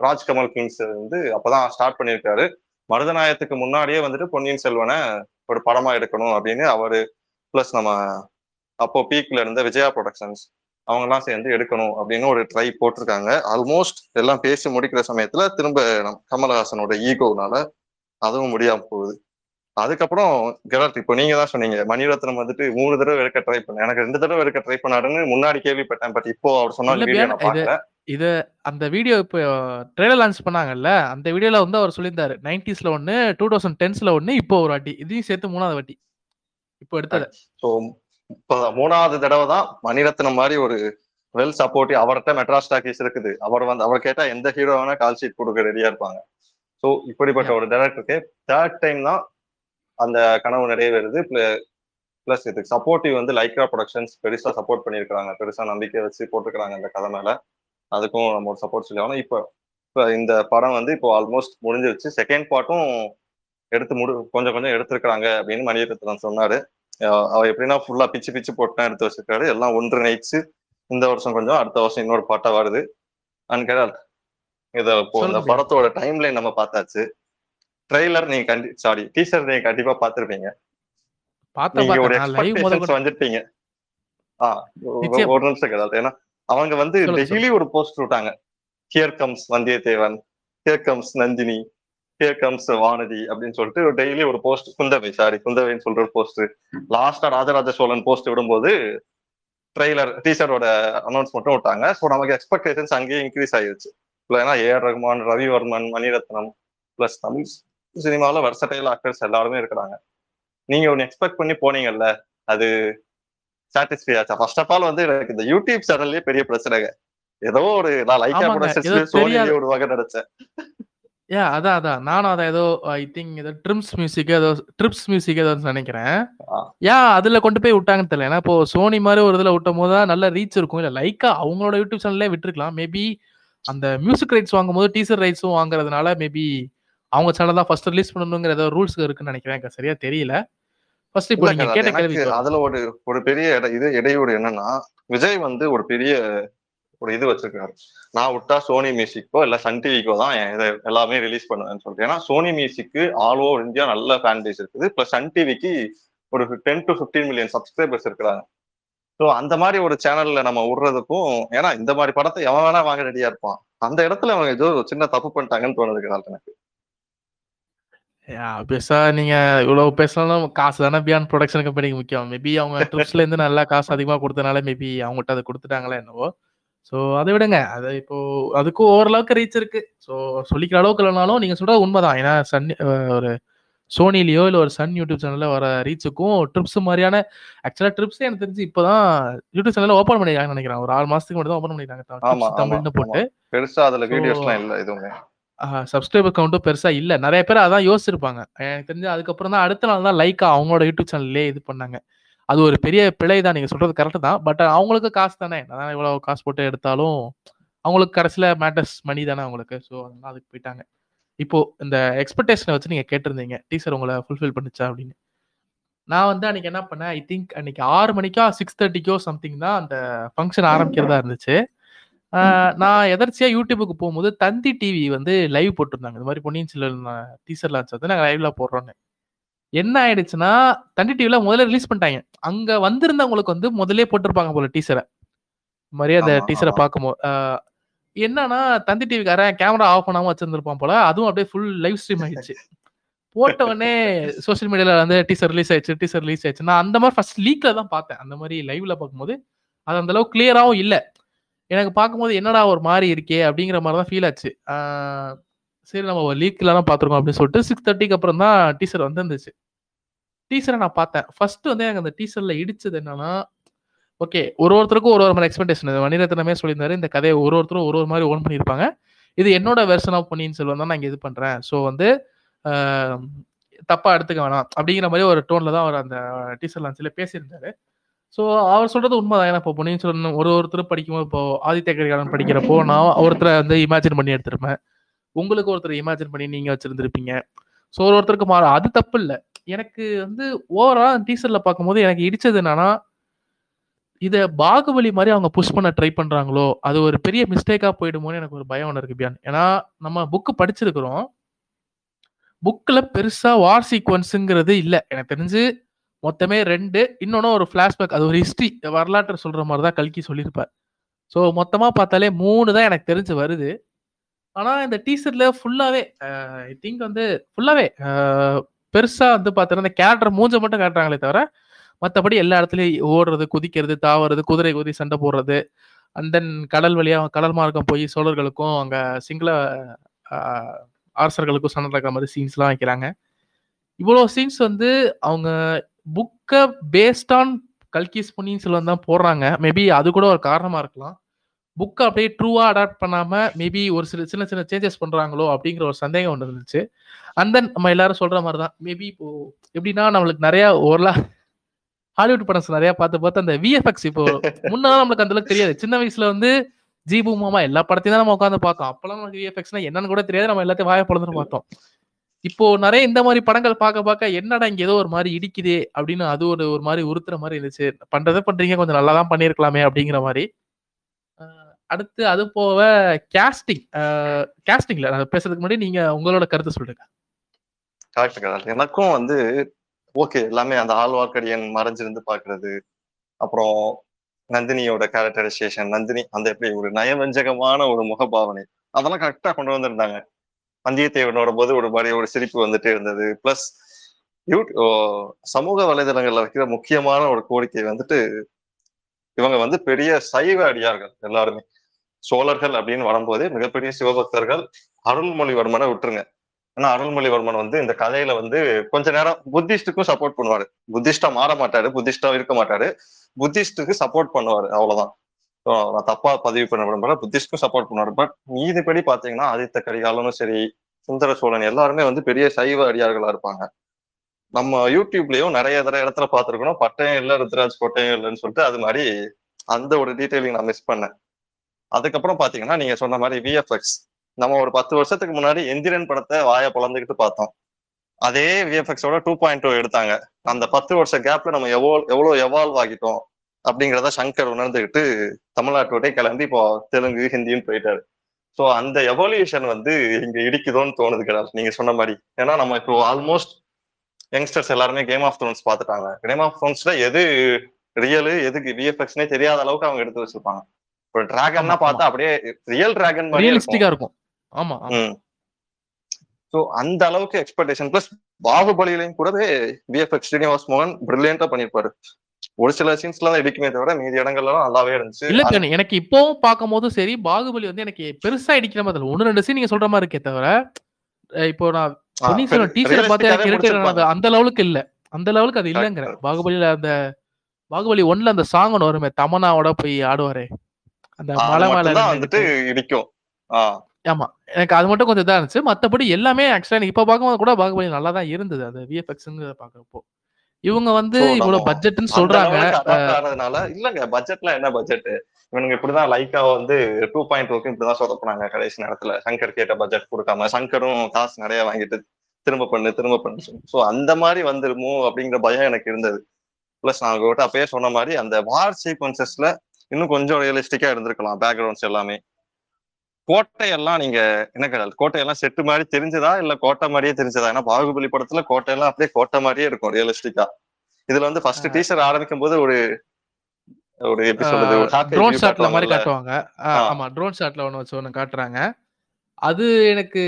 ராஜ்கமல் கிங்ஸ் வந்து அப்பதான் ஸ்டார்ட் பண்ணியிருக்காரு. மருதநாயகத்துக்கு முன்னாடியே வந்துட்டு பொன்னியின் செல்வனை ஒரு படமா எடுக்கணும் அப்படின்னு அவரு, பிளஸ் நம்ம அப்போ பீக்ல இருந்த விஜயா ப்ரொடக்ஷன்ஸ் அவங்க எல்லாம் சேர்ந்து எடுக்கணும் அப்படின்னு ஒரு ட்ரை போட்டிருக்காங்க. ஆல்மோஸ்ட் எல்லாம் பேசி முடிக்கிற சமயத்துல திரும்ப கமல்ஹாசனோட ஈகோனால அதுவும் முடியாம போகுது. அதுக்கப்புறம் கெராட், இப்போ நீங்க தான் சொன்னீங்க மணிரத்னம் வந்துட்டு 3 தடவை எடுக்க ட்ரை பண்ண, எனக்கு 2 தடவை எடுக்க ட்ரை பண்ணாருன்னு முன்னாடி கேள்விப்பட்டேன். பட் இப்போ அவர் சொன்னாங்க இது, அந்த வீடியோ இப்போ ட்ரெய்லர் லான்ச் பண்ணாங்கல்ல, அந்த வீடியோல வந்து அவர் சொல்லியிருந்தாரு 90s ல ஒன்னு, 2010s ல ஒன்னு, இப்போ ஒரு வாட்டி இதையும் சேர்த்து 3வது வாட்டி இப்போ எடுத்தாரு. ஸோ 3வது தடவை தான் மணிரத்னம் மாதிரி ஒரு வெல் சப்போர்ட்டி. அவர்கிட்ட மெட்ராஸ் டாக்கீஸ் இருக்குது, அவர் கேட்டா எந்த ஹீரோ வேணா கால் ஷீட் கொடுக்க ரெடியா இருப்பாங்க. ஸோ இப்படிப்பட்ட ஒரு டைரக்டருக்கு 3rd time தான் அந்த கனவு நிறைவேறுது. பிளஸ் இதுக்கு சப்போர்ட்டிவ் வந்து லைக்ரா ப்ரொடக்ஷன்ஸ் பெருசா சப்போர்ட் பண்ணியிருக்காங்க, பெருசா நம்பிக்கை வச்சு போட்டிருக்காங்க அந்த கதை மேல, அதுக்கும் நம்ம ஒரு சப்போர்ட் சொல்லி ஆகணும். இப்போ இந்த படம் வந்து இப்போ ஆல்மோஸ்ட் முடிஞ்சிருச்சு, 2nd part எடுத்து கொஞ்சம் எடுத்திருக்கிறாங்க அப்படின்னு மணிரத்னம் சொன்னாரு. அவர் எப்படின்னா ஃபுல்லா பிச்சு போட்டுதான் எடுத்து வச்சிருக்காரு, எல்லாம் ஒன்றிணைச்சு இந்த வருஷம் கொஞ்சம், அடுத்த வருஷம் இன்னொரு பாட்டா வருது. அண்ட் கேட்டால் இதை இப்போ இந்த படத்தோட டைம்லைன் நம்ம பார்த்தாச்சு, ட்ரெய்லர் நீங்க டீசர் நீங்க கண்டிப்பா பாத்திருப்பீங்க, ஒரு எக்ஸ்பெக்டேஷன்ஸ் வந்துருப்பீங்க. ஒரு நிமிஷம் கிடையாது, ஏன்னா அவங்க வந்து டெய்லி ஒரு போஸ்ட் விட்டாங்க, here comes Vandiyathevan, here comes Nandini, here comes Vanathi அப்படின்னு சொல்லிட்டு டெய்லி ஒரு போஸ்ட். குந்தவைன்னு சொல்ற ஒரு போஸ்ட், லாஸ்டா ராஜராஜ சோழன் போஸ்ட் விடும்போது ட்ரெய்லர் டீசரோட அனௌன்ஸ் மட்டும் விட்டாங்க. ஸோ நமக்கு எக்ஸ்பெக்டேஷன்ஸ் அங்கேயே இன்க்ரீஸ் ஆயிடுச்சு. ஏன்னா ஏஆர் ரகுமான், ரவிவர்மன், மணிரத்னம் பிளஸ் தமிழ் சினிமாவில் வெர்சடைல் ஆக்டர்ஸ் எல்லாருமே இருக்கிறாங்க. நீங்க ஒன்னு எக்ஸ்பெக்ட் பண்ணி போனீங்கல்ல, அது சாட்டிஸ்ஃபை ஆச்சா? ஃபர்ஸ்ட் ஆஃப் ஆல் வந்து எனக்கு இந்த யூடியூப் சேனல்லே பெரிய பிரச்சனைங்க, ஏதோ ஒரு நான் லைக்கா ப்ரொடக்ஷன்ஸ் சோனியில ஒரு வகை நடச்சேன். அதான் நானும் அதான் ஏதோ ஐ திங்க் ஏதோ ட்ரிப்ஸ் மியூசிக் ஏதோ நினைக்கிறேன். அதுல கொண்டு போய் விட்டாங்கன்னு தெரியல. ஏன்னா இப்போ சோனி மாதிரி ஒரு இதுல விட்டும் போதுதான் நல்ல ரீச் இருக்கும். இல்ல லைக்கா அவங்களோட யூடியூப் சேனல்லே விட்டுருக்கலாம். மேபி அந்த மியூசிக் ரைட்ஸ் வாங்கும் போது டீசர் ரைட்ஸும் வாங்குறதுனால மேபி அவங்க சேனல் தான் ஃபர்ஸ்ட் ரிலீஸ் பண்ணணுங்கிற ஏதோ ரூல்ஸ் இருக்குன்னு நினைக்கிறேன். சரியா தெரியல. ஃபர்ஸ்ட் இப்போ நீங்க கேட்ட கேள்வி, அதுல ஒரு பெரிய இடையூறு என்னன்னா, விஜய் வந்து ஒரு பெரிய ஒரு இது வச்சிருக்காரு, நான் விட்டா சோனி மியூசிக்கோ இல்ல சன் டிவிக்கோ தான் இதை எல்லாமே ரிலீஸ் பண்ணுவேன்னு சொல்லிட்டு. ஏன்னா சோனி மியூசிக்கு ஆல் ஓவர் இந்தியா நல்ல ஃபேன் பேஸ் இருக்குது. பிளஸ் சன் டிவிக்கு ஒரு 10 to 15 million சப்ஸ்கிரைபர்ஸ் இருக்கிறாங்க. ஸோ அந்த மாதிரி ஒரு சேனல்ல நம்ம விடுறதுக்கும், ஏன்னா இந்த மாதிரி படத்தை எவன் வேணா வாங்க ரெடியா இருப்பான். அந்த இடத்துல அவங்க ஏதோ ஒரு சின்ன தப்பு பண்ணிட்டாங்கன்னு தோணுதுக்கு நான் எனக்கு. பேசா நீங்க இவ்வளவு பேசலாம், காசு தானே பியான் ப்ரொடக்ஷன் கம்பெனிக்கு முக்கியம். மேபி அவங்க ட்ரிப்ஸ்ல இருந்து நல்லா காசு அதிகமா கொடுத்தனால மேபி அவங்ககிட்ட அதை கொடுத்துட்டாங்களா என்னவோ. ஸோ அதை விடுங்க, அது இப்போ அதுக்கும் ஓரளவுக்கு ரீச் இருக்கு. ஸோ சொல்லிக்கிற அளவுக்கு இல்லைனாலும் நீங்க சொல்றது உண்மைதான். ஏன்னா சன் ஒரு சோனிலேயோ இல்லை ஒரு சன் யூடியூப் சேனல்ல வர ரீச்சுக்கும் ட்ரிப்ஸ் மாதிரியான, ஆக்சுவலா ட்ரிப்ஸே எனக்கு தெரிஞ்சு இப்போதான் யூடியூப் சேனல்ல ஓப்பன் பண்ணிருக்காங்கன்னு நினைக்கிறேன். ஒரு 6 மாசத்துக்கு மட்டும் தான் ஓப்பன் பண்ணிருக்காங்க தமிழ்னு போட்டு. பெருசா அதுல வீடியோஸ்லாம் இல்லை, எதுவுமே சப்ஸ்கிரைபர் கவுண்டும் பெருசா இல்லை. நிறைய பேர் அதான் யோசிச்சிருப்பாங்க எனக்கு தெரிஞ்சு. அதுக்கப்புறம் தான் அடுத்த நாள் தான் லைக்கா அவங்களோட யூடியூப் சேனல்லே இது பண்ணாங்க. அது ஒரு பெரிய பிழை தான், நீங்க சொல்றது கரெக்ட் தான். பட் அவங்களுக்கு காசு தானே, அதான் இவ்வளவு காசு போட்டு எடுத்தாலும் அவங்களுக்கு கடைசியில மேட்டர்ஸ் மணி தானே அவங்களுக்கு. ஸோ அதனால அதுக்கு போயிட்டாங்க. இப்போ இந்த எக்ஸ்பெக்டேஷனை வச்சு நீங்க கேட்டிருந்தீங்க டீச்சர் உங்களை ஃபுல்ஃபில் பண்ணிச்சா அப்படின்னு. நான் வந்து அன்னைக்கு என்ன பண்ணேன், ஐ திங்க் அன்னைக்கு 6 மணிக்கோ 6:30க்கோ சம்திங் தான் அந்த ஃபங்க்ஷன் ஆரம்பிக்கிறதா இருந்துச்சு. நான் எதர்ச்சியா யூடியூபுக்கு போகும்போது தந்தி டிவி வந்து லைவ் போட்டிருந்தாங்க. இந்த மாதிரி பொன்னியின் செல்வன் டீசர் லான்ச் வந்து நாங்கள் லைவ்ல போடுறோன்னு. என்ன ஆயிடுச்சுன்னா தந்தி டிவில முதல்ல ரிலீஸ் பண்ணிட்டாங்க. அங்க வந்திருந்தவங்களுக்கு வந்து முதல்ல போட்டிருப்பாங்க போல டீசரை. இந்த மாதிரி அந்த டீசரை பார்க்கும்போது என்னன்னா தந்தி டிவிக்காரன் கேமரா ஆஃப் பண்ணாம வச்சிருந்திருப்பான் போல, அதுவும் அப்படியே ஃபுல் லைவ் ஸ்ட்ரீம் ஆயிடுச்சு. போட்ட உடனே சோசியல் மீடியால வந்து டீசர் ரிலீஸ் ஆயிடுச்சு, டீசர் ரிலீஸ் ஆயிடுச்சு. நான் அந்த மாதிரி ஃபர்ஸ்ட் லீக்ல தான் பார்த்தேன். அந்த மாதிரி லைவ்ல பார்க்கும்போது அது அந்த அளவுக்கு கிளியராகவும் இல்லை. எனக்கு பார்க்கும்போது என்னடா ஒரு மாதிரி இருக்கே அப்படிங்கிற மாதிரி தான் ஃபீல் ஆச்சு. சரி நம்ம ஒரு லீக்லாம் பார்த்துருக்கோம் அப்படின்னு சொல்லிட்டு 6:30க்கு அப்புறம் தான் டீசர் வந்துருந்துச்சு. டீசரை நான் பார்த்தேன். ஃபர்ஸ்ட் வந்து எனக்கு அந்த டீசர்ல இடிச்சது என்னன்னா, ஓகே ஒருத்தருக்கும் ஒரு மாதிரி எக்ஸ்பெக்டேஷன். மணிரத்னமே சொல்லியிருந்தாரு இந்த கதையை ஒருத்தரும் ஒரு மாதிரி ஓன் பண்ணியிருப்பாங்க. இது என்னோட வெர்ஷன் ஆஃப் பொன்னியின் செல்வன் தான் நான் இது பண்ணுறேன், ஸோ வந்து தப்பா எடுத்துக்க வேணாம் அப்படிங்கிற மாதிரி ஒரு டோன்ல தான் அவர் அந்த டீசர் லான்ச்சில் பேசியிருந்தாரு. ஸோ அவர் சொல்றது உண்மைதான். ஏன்னா இப்போ பொன்னியின் செல்வன் ஒருத்தரும் படிக்கும்போது, இப்போ ஆதித்ய கரிகாலன் படிக்கிறப்போ நான் ஒருத்தரை வந்து இமேஜின் பண்ணி எடுத்திருப்பேன், உங்களுக்கு ஒருத்தர் இமேஜின் பண்ணி நீங்க வச்சிருந்திருப்பீங்க. ஸோ ஒருத்தருக்கு மாற அது தப்பு இல்லை. எனக்கு வந்து ஓவராலா டீசர்ல பார்க்கும்போது எனக்கு இடிச்சது என்னன்னா, இதை பாகுபலி மாதிரி அவங்க புஷ் பண்ண ட்ரை பண்றாங்களோ, அது ஒரு பெரிய மிஸ்டேக்கா போயிடுமோன்னு எனக்கு ஒரு பயம் ஒன்று இருக்கு பியான். ஏன்னா நம்ம புக்கு படிச்சிருக்கிறோம், புக்கில் பெருசா வார் சீக்வன்ஸுங்கிறது இல்லை. எனக்கு தெரிஞ்சு மொத்தமே 2, இன்னொன்னு ஒரு ஃபிளாஷ்பேக், அது ஒரு ஹிஸ்ட்ரி வரலாற்று சொல்ற மாதிரி தான் கல்கி சொல்லியிருப்பார். ஸோ மொத்தமா பார்த்தாலே 3 தான் எனக்கு தெரிஞ்சு வருது. ஆனா இந்த டீசர்ல ஃபுல்லாவே ஐ திங்க் வந்து ஃபுல்லாவே பெருசா வந்து பார்த்தோன்னா இந்த கேரக்டர் மூஞ்ச மட்டும் காட்டுறாங்களே தவிர மற்றபடி எல்லா இடத்துலையும் ஓடுறது, குதிக்கிறது, தாவறது, குதிரை குதிரை சண்டை போடுறது, அண்ட் தென் கடல் வழியாக கடல் மார்க்கம் போய் சோழர்களுக்கும் அங்கே சிங்கள அரசர்களுக்கும் சண்டை நடக்கிற மாதிரி சீன்ஸ்லாம் வைக்கிறாங்க. இவ்வளோ சீன்ஸ் வந்து அவங்க புக்கை பேஸ்ட் ஆன் கல்கிஸ் பொன்னியின் செல்வன் தான் போடுறாங்க. மேபி அது கூட ஒரு காரணமாக இருக்கலாம். புக்கை அப்படியே ட்ரூவாக அடாப்ட் பண்ணாமல் மேபி ஒரு சின்ன சின்ன சேஞ்சஸ் பண்ணுறாங்களோ அப்படிங்கிற ஒரு சந்தேகம் ஒன்று இருந்துச்சு. அண்ட் தென் நம்ம எல்லாரும் சொல்கிற மாதிரி தான் மேபி இப்போ எப்படின்னா, நம்மளுக்கு நிறையா ஹாலிவுட் படம்ஸ் நிறைய பார்த்து அந்த விஎஃப்எக்ஸ் இப்போ முன்னால நமக்கு அந்த அளவுக்கு தெரியாது. சின்ன வயசுல வந்து ஜி பூமாமா எல்லா படத்தையும் தான் நம்ம உட்காந்து பார்த்தோம். அப்பெல்லாம் நமக்கு விஎஃப்எக்ஸ்னா என்னன்னு கூட தெரியாது, நம்ம எல்லாத்தையும் வாய பொழுதுன்னு பார்த்தோம். இப்போ நிறைய இந்த மாதிரி படங்கள் பார்க்க என்னடா இங்க ஏதோ ஒரு மாதிரி இடிக்குதே அப்படின்னு அது ஒரு மாதிரி உறுத்துற மாதிரி இருந்துச்சு. பண்றதை பண்றீங்க, கொஞ்சம் நல்லா தான் பண்ணியிருக்கலாமே அப்படிங்கிற மாதிரி. அடுத்து அது போக கேஸ்டிங்ல நான் பேசுறதுக்கு முன்னாடி நீங்க உங்களோட கருத்தை சொல்றீங்க. கரெக்ட். எனக்கும் வந்து ஓகே எல்லாமே அந்த ஆழ்வார்க்கடியன் மறைஞ்சிருந்து பாக்குறது, அப்புறம் நந்தினியோட கேரக்டரைசேஷன், நந்தினி அந்த எப்படி ஒரு நயவஞ்சகமான ஒரு முகபாவனை அதெல்லாம் கரெக்டா கொண்டு வந்திருந்தாங்க. வந்தியத்தேவனோட போது ஒரு மாதிரி ஒரு சிரிப்பு வந்துட்டு இருந்தது. பிளஸ் சமூக வலைதளங்கள்ல வைக்கிற முக்கியமான ஒரு கோரிக்கை வந்துட்டு, இவங்க வந்து பெரிய சைவ அடியார்கள் எல்லாருமே. சோழர்கள் அப்படின்னு வரும்போது மிகப்பெரிய சிவபக்தர்கள். அருள்மொழிவர்மனை விட்டுருங்க, ஆனா அருள்மொழிவர்மன் வந்து இந்த கதையில வந்து கொஞ்ச நேரம் புத்திஸ்டுக்கும் சப்போர்ட் பண்ணுவாரு. புத்திஸ்டா மாற மாட்டாரு, புத்திஸ்டா இருக்க மாட்டாரு, புத்திஸ்டுக்கு சப்போர்ட் பண்ணுவாரு, அவ்வளவுதான். நான் தப்பா பதிவு பண்ண விரும்புறேன், புத்திஸ்டுக்கும் சப்போர்ட் பண்ணுவாரு. பட் நீதிப்படி பாத்தீங்கன்னா ஆதித்த கரிகாலனும் சரி, சுந்தர சோழன் எல்லாருமே வந்து பெரிய சைவ அடியார்களா இருப்பாங்க. நம்ம யூடியூப்லயும் நிறைய இடத்துல பாத்துருக்கணும், பட்டயம் இல்லை ருத்ராஜ் கோட்டையும் இல்லைன்னு சொல்லிட்டு. அது மாதிரி அந்த ஒரு டீட்டெயிலிங் நான் மிஸ் பண்ணேன். அதுக்கப்புறம் பாத்தீங்கன்னா நீங்க சொன்ன மாதிரி விஎஃப்எக்ஸ், நம்ம ஒரு 10 வருஷத்துக்கு முன்னாடி எந்திரன் படத்தை வாயை பிளந்துக்கிட்டு பார்த்தோம். அதே விஎஃப்எக்ஸோட 2.0 எடுத்தாங்க. அந்த 10 வருஷ கேப்ல நம்ம எவ்வளோ எவால்வ் ஆகிட்டோம் அப்படிங்கிறத சங்கர் உணர்ந்துக்கிட்டு தமிழ்நாட்டோட்டே கிளம்பி இப்போ தெலுங்கு ஹிந்தின்னு போயிட்டாரு. ஸோ அந்த எவல்யூஷன் வந்து இங்க இடிக்குதோன்னு தோணுது கிடையாது நீங்க சொன்ன மாதிரி. ஏன்னா நம்ம இப்போ ஆல்மோஸ்ட் யங்ஸ்டர்ஸ் எல்லாருமே கேம் ஆஃப் த்ரோன்ஸ் பார்த்துட்டாங்க. கேம் ஆஃப் த்ரோன்ஸ்ல எது ரியலு எதுக்கு விஎஃப்எக்ஸ்னே தெரியாத அளவுக்கு அவங்க எடுத்து வச்சிருப்பாங்க. ஒரு டிராகன்னா பார்த்தா அப்படியே ரியல் டிராகன் ரியலிஸ்டிக்கா இருக்கும். ஆமா. சோ அந்த அளவுக்கு எக்ஸ்பெக்டேஷன். பிளஸ் பாகுபலியிலையும் கூட விஎஃப்எக்ஸ் ஸ்ரீனிவாஸ் மோகன் பிரில்லியன்ட்டா பண்ணிருப்பாரு. ஒரு சில சீன்ஸ்ல தான் எடுக்குமே தவிர மீதி இடங்கள்ல நல்லாவே இருந்துச்சு. இல்ல எனக்கு இப்பவும் பார்க்கும் போதும் சரி, பாகுபலி வந்து எனக்கு பெருசா இடிக்கிற மாதிரி ஒன்னு ரெண்டு சீன் நீங்க சொல்ற மாதிரி இருக்கே தவிர, இப்போ நான் டீச்சர் பார்த்து அந்த லெவலுக்கு இல்ல, அந்த லெவலுக்கு அது இல்லங்கிற. பாகுபலியில அந்த பாகுபலி ஒன்ல அந்த சாங் ஒன்று வருமே, தமனாவோட போய் ஆடுவாரே அந்த மலை மேல வந்துட்டு இடிக்கும். ஆமா, எனக்கு அது மட்டும் கொஞ்சம் இதா இருந்துச்சு. மற்றபடி எல்லாமே ஆக்சுவலா இப்ப பார்க்கும்போது கூட பாகுபலி நல்லா தான் இருந்தது. அது விஎஃப்எக்ஸ்ங்கிறத பாக்குறப்போ இவங்க வந்து இவ்வளவு பட்ஜெட்னு சொல்றாங்க. இல்லங்க பட்ஜெட்லாம் என்ன பட்ஜெட், இவனுங்க இப்படிதான் லைக்கா வந்து 2.2க்கு இப்படிதான் சொதப்பினாங்க கடைசி நேரத்துல. சங்கர் கேட்ட பட்ஜெட் கொடுக்காம, சங்கரும் காசு நிறைய வாங்கிட்டு திரும்ப பண்ணு. சோ அந்த மாதிரி வந்துருமோ அப்படிங்கிற பயம் எனக்கு இருந்தது. பிளஸ் நான் உங்ககிட்ட அப்பயே சொன்ன மாதிரி அந்த வார் சீக்வன்சஸ்ல இன்னும் கொஞ்சம் ரியலிஸ்டிக்கா இருந்திருக்கலாம். பேக்ரவுண்ட்ஸ் எல்லாமே கோட்டையெல்லாம் நீங்க என்ன கிடையாது, கோட்டையெல்லாம் செட்டு மாதிரி தெரிஞ்சதா இல்ல கோட்டை மாதிரியே தெரிஞ்சதா? ஏன்னா பாகுபலி படத்துல கோட்டையெல்லாம் அப்படியே கோட்டை மாதிரியே இருக்கும் ரியலிஸ்டிக்கா. இதுல வந்து ஃபர்ஸ்ட் டீசர் ஆரம்பிக்கும் போது ஒரு எபிசோட் ட்ரோன் ஷாட்ல மாதிரி காட்டுவாங்க. ஆமா, ட்ரோன் ஷாட்ல ஒண்ணு காட்டுறாங்க. அது எனக்கு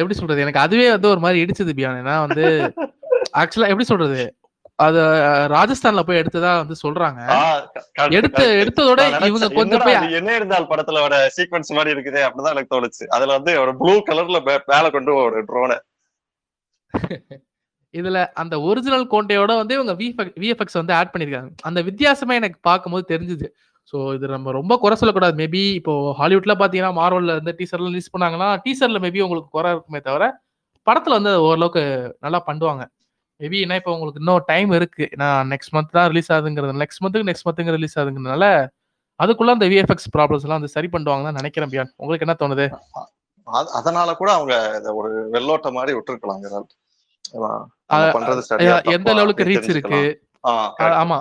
எப்படி சொல்றது, எனக்கு அதுவே வந்து ஒரு மாதிரி இடிச்சது பியான். ஏன்னா வந்து ஆக்சுவலா எப்படி சொல்றது, அது ராஜஸ்தான்ல போய் எடுத்ததா வந்து சொல்றாங்க. எடுத்ததோட இவங்க கொஞ்சம் போய் என்ன இருந்தால் படத்தோட சீக்வன்ஸ் மாதிரி இருக்குதே அப்படிதான் எனக்கு தோணுச்சு. அதுல வந்து ஒரு ப்ளூ கலர்ல மேல கொண்டு ஒரு ட்ரோன். இதுல அந்த ஒரிஜினல் கோட்டையோட வந்து இவங்க விஎஃப்எக்ஸ் வந்து ஆட் பண்ணிருக்காங்க. அந்த வித்தியாசமே எனக்கு பார்க்கும்போது தெரிஞ்சுது. ஸோ இது நம்ம ரொம்ப குறை சொல்லக்கூடாது. மேபி இப்போ ஹாலிவுட்ல பாத்தீங்கன்னா மார்வல்ல இருந்து டீசர்ல ரிலீஸ் பண்ணாங்கன்னா டீசர்ல மேபி உங்களுக்கு குறை இருக்குமே தவிர படத்துல வந்து ஓரளவுக்கு நல்லா பண்ணுவாங்க. மேபி ஏன்னா இப்போ உங்களுக்கு இன்னும் டைம் இருக்கு. நான் நெக்ஸ்ட் மந்த் தான் ரிலீஸ் ஆகுதுங்கிறது, நெக்ஸ்ட் மந்த்துக்கு ரிலீஸ் ஆகுதுங்கிறதுனால அதுக்குள்ள அந்த விஎஃப்எக்ஸ் ப்ராப்ளம்ஸ் எல்லாம் வந்து சரி பண்ணுவாங்கன்னு நினைக்கிறேன். பியான், உங்களுக்கு என்ன தோணுது? அதனால கூட அவங்க ஒரு வெள்ளோட்ட மாதிரி விட்டுருக்கலாம். எந்த லெவலுக்கு ரீச் இருக்கு, ஆமா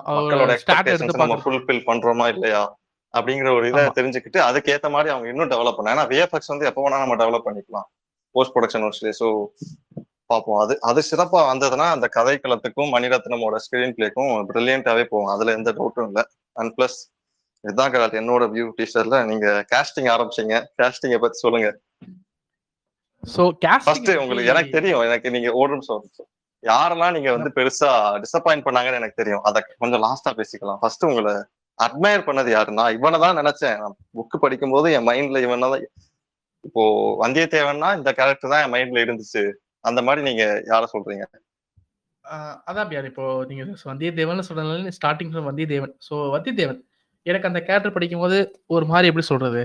நம்ம ஃபுல்ஃபில் பண்றோமா இல்லையா அப்படிங்கிற ஒரு இதை தெரிஞ்சுக்கிட்டு அதுக்கேற்ற மாதிரி அவங்க இன்னும் டெவலப் பண்ணலாம். ஏன்னா விஎஃப்எக்ஸ் வந்து எப்போ வேணா நம்ம டெவலப் பண்ணிக்கலாம் போஸ்ட் ப்ரொடக்ஷன் வச்சு. ஸோ பார்ப்போம். அது சிறப்பா வந்ததுன்னா அந்த கதைக்களத்துக்கும் மணிரத்னமோட ஸ்கிரீன் பிளேக்கும் பிரில்லியன்டாவே போகும், அதுல எந்த டவுட்டும் இல்லை. அண்ட் பிளஸ் இதுதான் கரெக்ட். என்னோட வியூ டீச்சர்ல நீங்க கேஸ்டிங் ஆரம்பிச்சீங்க, கேஸ்டிங்கை பத்தி சொல்லுங்க. உங்களுக்கு எனக்கு தெரியும், எனக்கு நீங்க ஓடும் சொல்லுங்க யாரெல்லாம் நீங்க வந்து பெருசா டிசப்பாயிண்ட் பண்ணாங்கன்னு எனக்கு தெரியும். அதை கொஞ்சம் லாஸ்டா பேசிக்கலாம். ஃபர்ஸ்ட் உங்களை அட்மயர் பண்ணது யாருன்னா, இவனை தான் நினைச்சேன் நான் புக்கு படிக்கும் போது. என் மைண்ட்ல இவனை தான், இப்போ வந்தியத்தேவன்னா இந்த கேரக்டர் தான் என் மைண்ட்ல இருந்துச்சு. அந்த மாதிரி நீங்க யார சொல்றீங்க? அதான் பியார், இப்போ நீங்க வந்தியத்தேவன் சொல்றதுனால ஸ்டார்டிங் வந்தியத்தேவன். ஸோ வந்தியத்தேவன் எனக்கு அந்த கேரக்டர் படிக்கும் போது ஒரு மாதிரி எப்படி சொல்றது,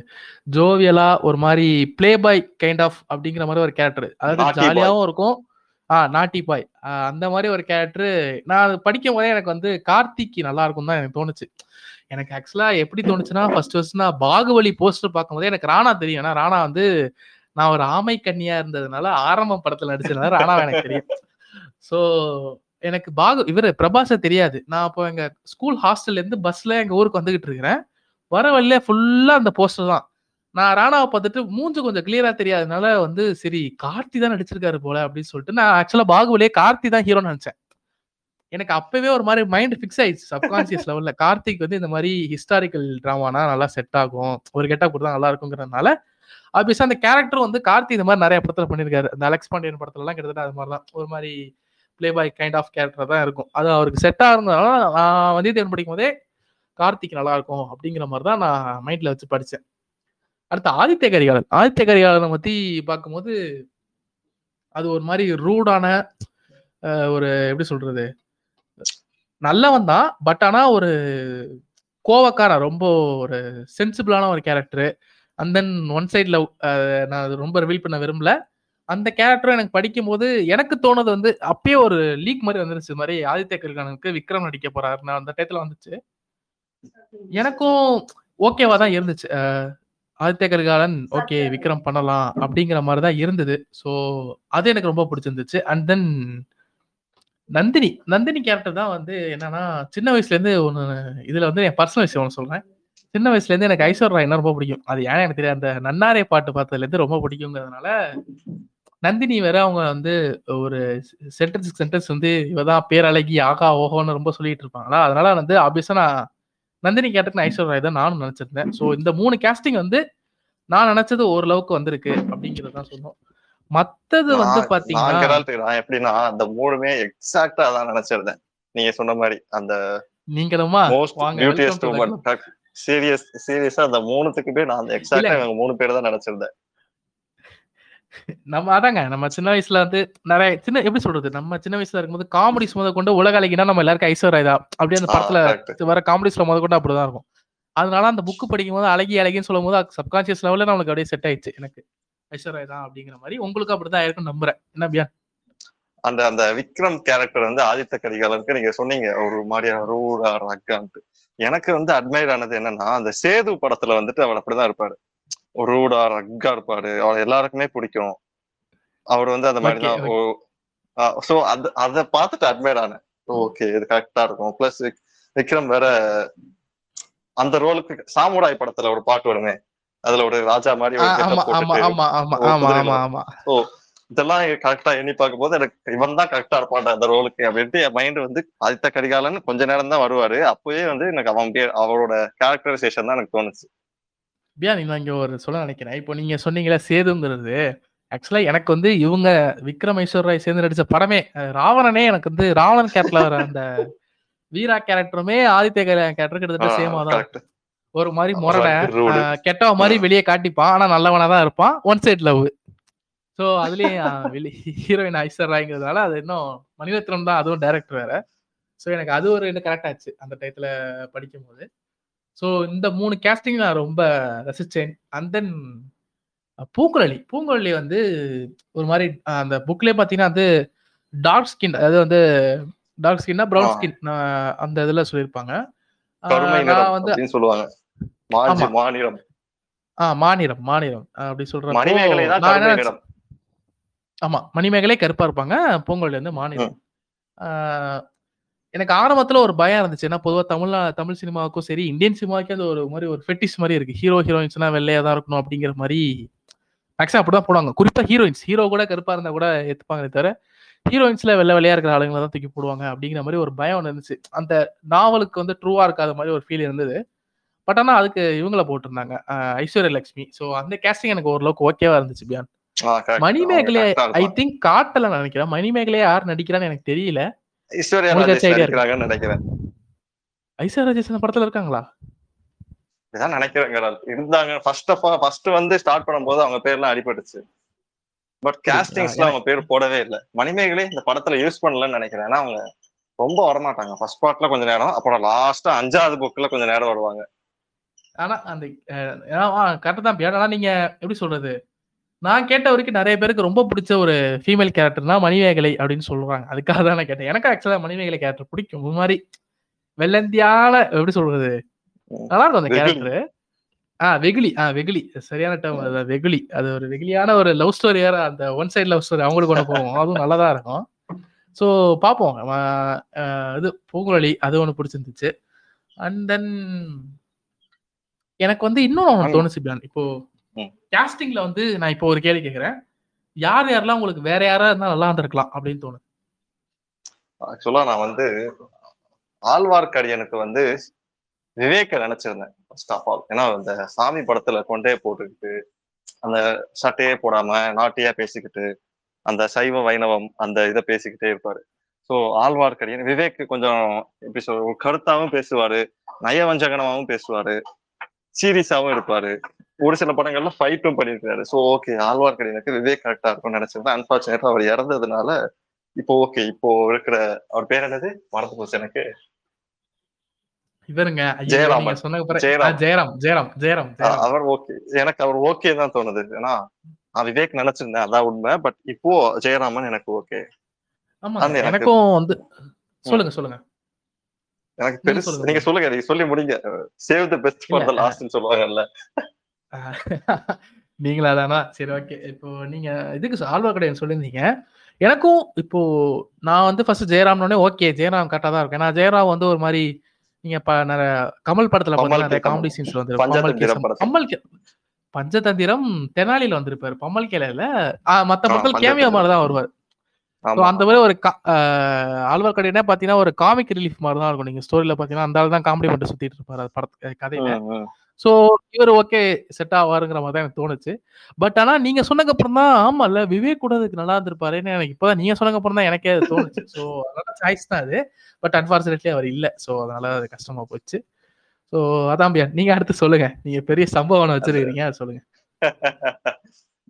ஜோவியலா ஒரு மாதிரி பிளே பாய் கைண்ட் ஆஃப் அப்படிங்கிற மாதிரி ஒரு கேரக்டர். அதாவது ஜாலியாகவும் இருக்கும், நாட்டி பாய் அந்த மாதிரி ஒரு கேரக்டர். நான் அது படிக்கும் போதே எனக்கு வந்து கார்த்திக்கு நல்லா இருக்கும் தான் எனக்கு தோணுச்சு. எனக்கு ஆக்சுவலா எப்படி தோணுச்சுன்னா, ஃபர்ஸ்ட் நான் பாகுபலி போஸ்டர் பார்க்கும் போதே எனக்கு ராணா தெரியும். ஏன்னா ராணா வந்து நான் ஒரு ஆமை கன்னியா இருந்ததுனால ஆரம்ப படத்துல நடிச்சதுனால ராணாவை எனக்கு தெரியும். ஸோ எனக்கு பிரபாச தெரியாது. நான் இப்போ எங்க ஸ்கூல் ஹாஸ்டல்ல இருந்து பஸ்ல எங்க ஊருக்கு வந்துகிட்டு இருக்கிறேன். வர வழியில ஃபுல்லா அந்த போஸ்டர் தான். நான் ராணாவை பார்த்துட்டு மூஞ்சு கொஞ்சம் கிளியரா தெரியாதனால வந்து சரி கார்த்தி தான் நடிச்சிருக்காரு போல அப்படின்னு சொல்லிட்டு நான் ஆக்சுவலா பாகுபலியே கார்த்தி தான் ஹீரோன்னு நினைச்சேன். எனக்கு அப்பவே ஒரு மாதிரி மைண்ட் ஃபிக்ஸ் ஆயிடுச்சு சப்கான்சியஸ் லெவல்ல. கார்த்திக் வந்து இந்த மாதிரி ஹிஸ்டாரிக்கல் டிராமானா நல்லா செட் ஆகும், ஒரு கெட்டப் கூட தான் நல்லா இருக்குங்கிறதுனால ஆப்வியஸா அந்த கேரக்டர் வந்து கார்த்தி இந்த மாதிரி நிறைய படத்துல பண்ணியிருக்காரு. அந்த அலெக்ஸ் பாண்டியன் படத்துல எல்லாம் கிட்டத்தட்ட அது மாதிரிதான் ஒரு மாதிரி play boy kind of character தான் இருக்கும். அது அவருக்கு செட்டா இருந்ததுனால நான் வந்தியத்தேவன் படிக்கும் போதே கார்த்திக் நல்லா இருக்கும் அப்படிங்கிற மாதிரி தான் நான் மைண்ட்ல வச்சு படிச்சேன். அடுத்து ஆதித்ய கரிகாலன். ஆதித்ய கரிகாலனை பத்தி பார்க்கும்போது அது ஒரு மாதிரி ரூடான ஒரு எப்படி சொல்றது, நல்லவன் தான் பட் ஆனா ஒரு கோவக்கார, ரொம்ப ஒரு சென்சிபிளான ஒரு கேரக்டர். அண்ட் தென் ஒன் சைட்ல நான் ரொம்ப ரிவீல் பண்ண விரும்பல. அந்த கேரக்டரும் எனக்கு படிக்கும் போது எனக்கு தோணுது வந்து அப்பயே ஒரு லீக் மாதிரி வந்துருச்சு மாதிரி ஆதித்ய கரிகாலனுக்கு விக்ரம் நடிக்க போறாருன்னு அந்த டயத்துல வந்துச்சு. எனக்கும் ஓகேவா தான் இருந்துச்சு, ஆதித்ய கரிகாலன் ஓகே விக்ரம் பண்ணலாம் அப்படிங்கிற மாதிரி தான் இருந்தது. ஸோ அது எனக்கு ரொம்ப பிடிச்சிருந்துச்சு. அண்ட் தென் நந்தினி கேரக்டர் தான் வந்து என்னன்னா சின்ன வயசுல இருந்து ஒன்று, இதுல வந்து என் பர்சனல் விஷயம் ஒன்று சொல்றேன். சின்ன வயசுல இருந்து எனக்கு ஐஸ்வர்யா ராய்னா ரொம்ப பிடிக்கும். அது ஏன்னா எனக்கு தெரியாது, அந்த நன்னாரே பாட்டு பார்த்ததுல இருந்து ரொம்ப பிடிக்குங்கிறதுனால நந்தினி வேற அவங்க வந்து ஒரு சென்டென்ஸ் வந்து இவதான் பேரழகி ஆகா ஓகோன்னு ரொம்ப சொல்லிட்டு இருப்பாங்களா, அதனால வந்து ஆப்வியஸா நான் நந்தினி கேரக்டர் ஐஸ்வர்யா ராய் தான் நானும் நினைச்சிருந்தேன். ஸோ இந்த மூணு கேஸ்டிங் வந்து நான் நினைச்சது ஓரளவுக்கு வந்திருக்கு அப்படிங்கறதான் சொன்னோம். மத்தது வந்து பாத்தீங்கன்னா எப்படின்னா அந்த மூணுமே எக்ஸாக்டா தான் நினைச்சிருந்தேன் நீங்க சொன்ன மாதிரி. அந்த நீங்களுமா சீரியஸா அந்த மூணுத்துக்குமே நான் எக்ஸாக்டா எங்க மூணு பேர் தான் நினைச்சிருந்தேன். நம்ம அதாங்க நம்ம சின்ன வயசுல வந்து நிறைய சின்ன எப்படி சொல்றது நம்ம சின்ன வயசுல இருக்கும்போது காமெடிஸ் முத கொண்டு உலக அழகினா நம்ம எல்லாருக்கும் ஐஸ்வர்யா தான் அப்படியே அந்த படத்துல வர காமெடிஸ்ல முத கொண்டு அப்படிதான் இருக்கும். அதனால அந்த புக்கு படிக்கும் போது அழகி அழகின்னு சொல்லும் போது சப்கான்சியஸ் லெவல்ல நம்மளுக்கு அப்படியே செட் ஆயிடுச்சு, எனக்கு ஐஸ்வர்யா தான் அப்படிங்கிற மாதிரி. உங்களுக்கு அப்படிதான் இருக்கும் நம்புறேன். என்ன பியா அந்த அந்த விக்ரம் கேரக்டர் வந்து ஆதித்த கரிகாலனுக்கு நீங்க சொன்னீங்க ஒரு மாதிரியான ரூரா ரக்கான்ட்டு, எனக்கு வந்து அட்மையர் ஆனது என்னன்னா அந்த சேது படத்துல வந்துட்டு அவர் அப்படிதான் இருப்பாரு, ரூடா ரக்கா இருப்பாரு, அவர் எல்லாருக்குமே பிடிக்கும். அவர் வந்து அந்த மாதிரிதான். சோ அதை பார்த்துட்டு அட்மையர் ஆனேன், ஓகே இது கரெக்டா இருக்கும். பிளஸ் விக்ரம் வேற அந்த ரோலுக்கு சாமுராய் படத்துல ஒரு பாட்டு வருமே அதுல ஒரு ராஜா மாதிரி இதெல்லாம் கரெக்டா எண்ணி பார்க்கும் போது எனக்கு இவன் தான் கரெக்டா இருப்பான் அந்த ரோலுக்கு அப்படின்ட்டு என் மைண்ட் வந்து ஆதித்த கரிகாலன்னு கொஞ்ச நேரம் தான் வருவாரு. அப்பவே வந்து எனக்கு அவரோட கேரக்டரைசேஷன் தான் எனக்கு தோணுச்சு. பியா நீங்க இங்க ஒரு சொல்ல நினைக்கிறேன், இப்போ நீங்க சொன்னீங்களா சேதுங்கிறது, ஆக்சுவலா எனக்கு வந்து இவங்க விக்ரம் ஐஸ்வர் ராய் சேர்ந்து நடிச்ச படமே ராவணனே எனக்கு வந்து ராவணன் கேரக்டர் அந்த வீரா கேரக்டருமே ஆதித்ய கேரக்டர் கிட்டத்தட்ட சேமா தான். ஒரு மாதிரி முரடை கெட்டவ மாதிரி வெளியே காட்டிப்பான் ஆனா நல்லவனாதான் இருப்பான், ஒன் சைட் லவ். ஸோ அதுலயும் ஹீரோயின் ஐஸ்வர் ராய்ங்கிறதுனால அது இன்னும் மணிரத்னம் தான், அதுவும் டைரக்டர் வேற. ஸோ எனக்கு அது ஒரு இன்னும் கரெக்ட் ஆச்சு அந்த டயத்துல படிக்கும் போது. ஸோ இந்த மூணு கேஸ்டிங் நான் ரொம்ப ரசிச்சேன். அண்ட் தென் பூங்குழலி வந்து ஒரு மாதிரி அந்த புக்லேயே பார்த்தீங்கன்னா வந்து டார்க் ஸ்கின், அதாவது வந்து டார்க் ஸ்கின்னா ப்ரௌன் ஸ்கின் அந்த இதில் சொல்லியிருப்பாங்க. நான் வந்து சொல்லுவாங்க மாநிறம் மாநிறம் அப்படி சொல்றேன். ஆமா மணிமேகலை கருப்பா இருப்பாங்க, பூங்குழலி வந்து மாநிறம். எனக்கு ஆரம்பத்துல ஒரு பயம் இருந்துச்சு, ஏன்னா பொதுவாக தமிழ் சினிமாவுக்கும் சரி இந்தியன் சினிமாவுக்கும் அது ஒரு மாதிரி ஒரு ஃபெட்டிஷ் மாதிரி இருக்கு. ஹீரோ ஹீரோயின்ஸ்னா வெள்ளையா தான் இருக்கணும் அப்படிங்கிற மாதிரி மேக்ஸிமம் அப்படிதான் போடுவாங்க. குறிப்பா ஹீரோயின்ஸ், ஹீரோ கூட கருப்பா இருந்தா கூட ஏத்துப்பாங்களே தவிர ஹீரோயின்ஸ்ல வெள்ளையா இருக்கிற ஆளுங்களை தான் தூக்கி போடுவாங்க அப்படிங்கிற மாதிரி ஒரு பயம் இருந்துச்சு. அந்த நாவலுக்கு வந்து ட்ரூவா இருக்காத மாதிரி ஒரு ஃபீல் இருந்தது. பட் ஆனா அதுக்கு இவங்களை போட்டிருந்தாங்க ஐஸ்வர்யா லட்சுமி. ஸோ அந்த கேஸ்டிங் எனக்கு ஓரளவுக்கு ஓகேவா இருந்துச்சு. பியான் மணிமேகலை ஐ திங்க் காட்டல நினைக்கிறேன், மணிமேகலையா யார் நடிக்கிறான்னு எனக்கு தெரியல. மணிமேகலை இந்த படத்துல யூஸ் பண்ணலன்னு நினைக்கிறேன், அவங்க ரொம்ப வரமாட்டாங்க. ஃபர்ஸ்ட் பார்ட்ல கொஞ்ச நேரம், அப்புறம் லாஸ்டா அஞ்சாவது புக்ல கொஞ்ச நேரம் வருவாங்க. ஆனா அந்த கரெக்ட் தான். ஆனா நீங்க எப்படி சொல்றது, நான் கேட்ட வரைக்கும் நிறைய பேருக்கு ரொம்ப பிடிச்ச ஒரு ஃபீமேல் கேரக்டர்னா மணிமேகலை அப்படின்னு சொல்லுவாங்க. அதுக்காக தான் நான் கேட்டேன். எனக்கு ஆக்சுவலா மணிமேகலை கேரக்டர் பிடிக்கும். ஒரு மாதிரி வெள்ளந்தியான எப்படி சொல்றது நல்லா இருக்கும் அந்த கேரக்டரு. வெகுளி சரியான டேர்ம், அது வெகுளி. அது ஒரு வெகுளியான ஒரு லவ் ஸ்டோரி வேற, அந்த ஒன் சைட் லவ் ஸ்டோரி அவங்களுக்கு ஒன்று போவோம், அதுவும் நல்லா தான் இருக்கும். ஸோ பார்ப்போம். இது பூங்குழலி அது ஒன்று பிடிச்சிருந்துச்சு. அண்ட் தென் எனக்கு வந்து இன்னொன்று ஒன்று தோணுச்சு. இப்போ கேஸ்டிங்ல வந்து நான் இப்போ ஒரு கேள்வி கேட்கிறேன், யாரெல்லாம் உங்களுக்கு வேற யாரா இருந்தா நல்லா இருந்திருக்கலாம் அப்படின்னு தோணுது? ஆக்சுவலா நான் வந்து ஆழ்வார்க்கடியனுக்கு வந்து விவேக நினைச்சிருந்தேன் ஃபர்ஸ்ட் ஆஃப் ஆல். ஏன்னா அந்த சாமி படத்துல கொண்டே போட்டுக்கிட்டு அந்த சட்டையே போடாம நாட்டியா பேசிக்கிட்டு அந்த சைவ வைணவம் அந்த இதை பேசிக்கிட்டே இருப்பாரு. ஸோ ஆழ்வார்க்கடியன் விவேக்கு கொஞ்சம் எப்படி சொல்ற கருத்தாவும் பேசுவாரு, நயவஞ்சகனமாவும் பேசுவாரு, சீரியஸாவும் இருப்பாரு. ஒரு சில படங்கள்ல ஃபைட்டும் பண்ணிருக்காரு. ஸோ ஓகே ஆழ்வார்க்கடியனுக்கு விவேக் கரெக்டா இருக்கும்னு நினைச்சிருந்தேன். அன்பார்ச்சுனேட்டா அவர் இறந்ததுனால இப்போ ஓகே. இப்போ இருக்கிற அவர் பேர் என்னது மறந்து போச்சு எனக்கு, இவருங்க ஜெயராம். அவர் ஓகே, எனக்கு அவர் ஓகே தான் தோணுது. ஏன்னா நான் விவேக் நினைச்சிருந்தேன் அதான் உண்மை. பட் இப்போ ஜெயராமன் எனக்கு ஓகே. எனக்கும் வந்து சொல்லுங்க சொல்லுங்க எனக்கு பெருசு நீங்க சொல்லுங்க சொல்லி முடிங்க. Save the best for the லாஸ்ட்னு சொல்லுவாங்கல்ல நீங்களா தானா? சரி ஓகே. இப்போ நீங்க இதுக்கு ஆழ்வார்க்கடியான் சொல்லியிருந்தீங்க. எனக்கும் இப்போ நான் வந்து ஃபர்ஸ்ட் ஜெயராம்னே ஓகே ஜெயராம் கரெக்டா தான் இருக்கும். ஏன்னா ஜெயராம் வந்து ஒரு மாதிரி நீங்க கமல் படத்துல பார்த்தா நிறைய காமெடி சீன்ஸ் வந்து பஞ்சதந்திரம் தெனாலியில வந்திருப்பாரு, பம்மல் கேலையில. மத்த மக்கள் கேமியா மாதிரிதான் வருவார். அந்த மாதிரி ஒரு ஆழ்வார்க்கடியா பாத்தீங்கன்னா ஒரு காமிக் ரிலீஃப் மாதிரிதான் இருக்கும். நீங்க ஸ்டோரியில பாத்தீங்கன்னா அந்த ஆள் தான் காமெடி பண்ணிட்டு சுத்திட்டு இருப்பாரு அது படத்து கதையில. சோ இவர் ஓகே செட் ஆவாருங்கிற மாதிரி தான் எனக்கு தோணுச்சு. பட் ஆனா நீங்க சொன்னதுக்கு அப்புறம் தான் ஆமா இல்ல விவேக் கூட அதுக்கு நல்லா இருந்திருப்பாருன்னு எனக்கு இப்பதான் நீங்க சொன்னதுக்கு அப்புறம் தான் எனக்கே அது தோணுச்சு. சோ அதனால சாய்ஸ் தான் அது. பட் அன்பார்ச்சுனேட்லி அவர் இல்ல. சோ அதனால அது கஷ்டமா போச்சு. சோ அதான் பியா நீங்க அடுத்து சொல்லுங்க, நீங்க பெரிய சம்பவம் வச்சிருக்கீங்க அதை சொல்லுங்க.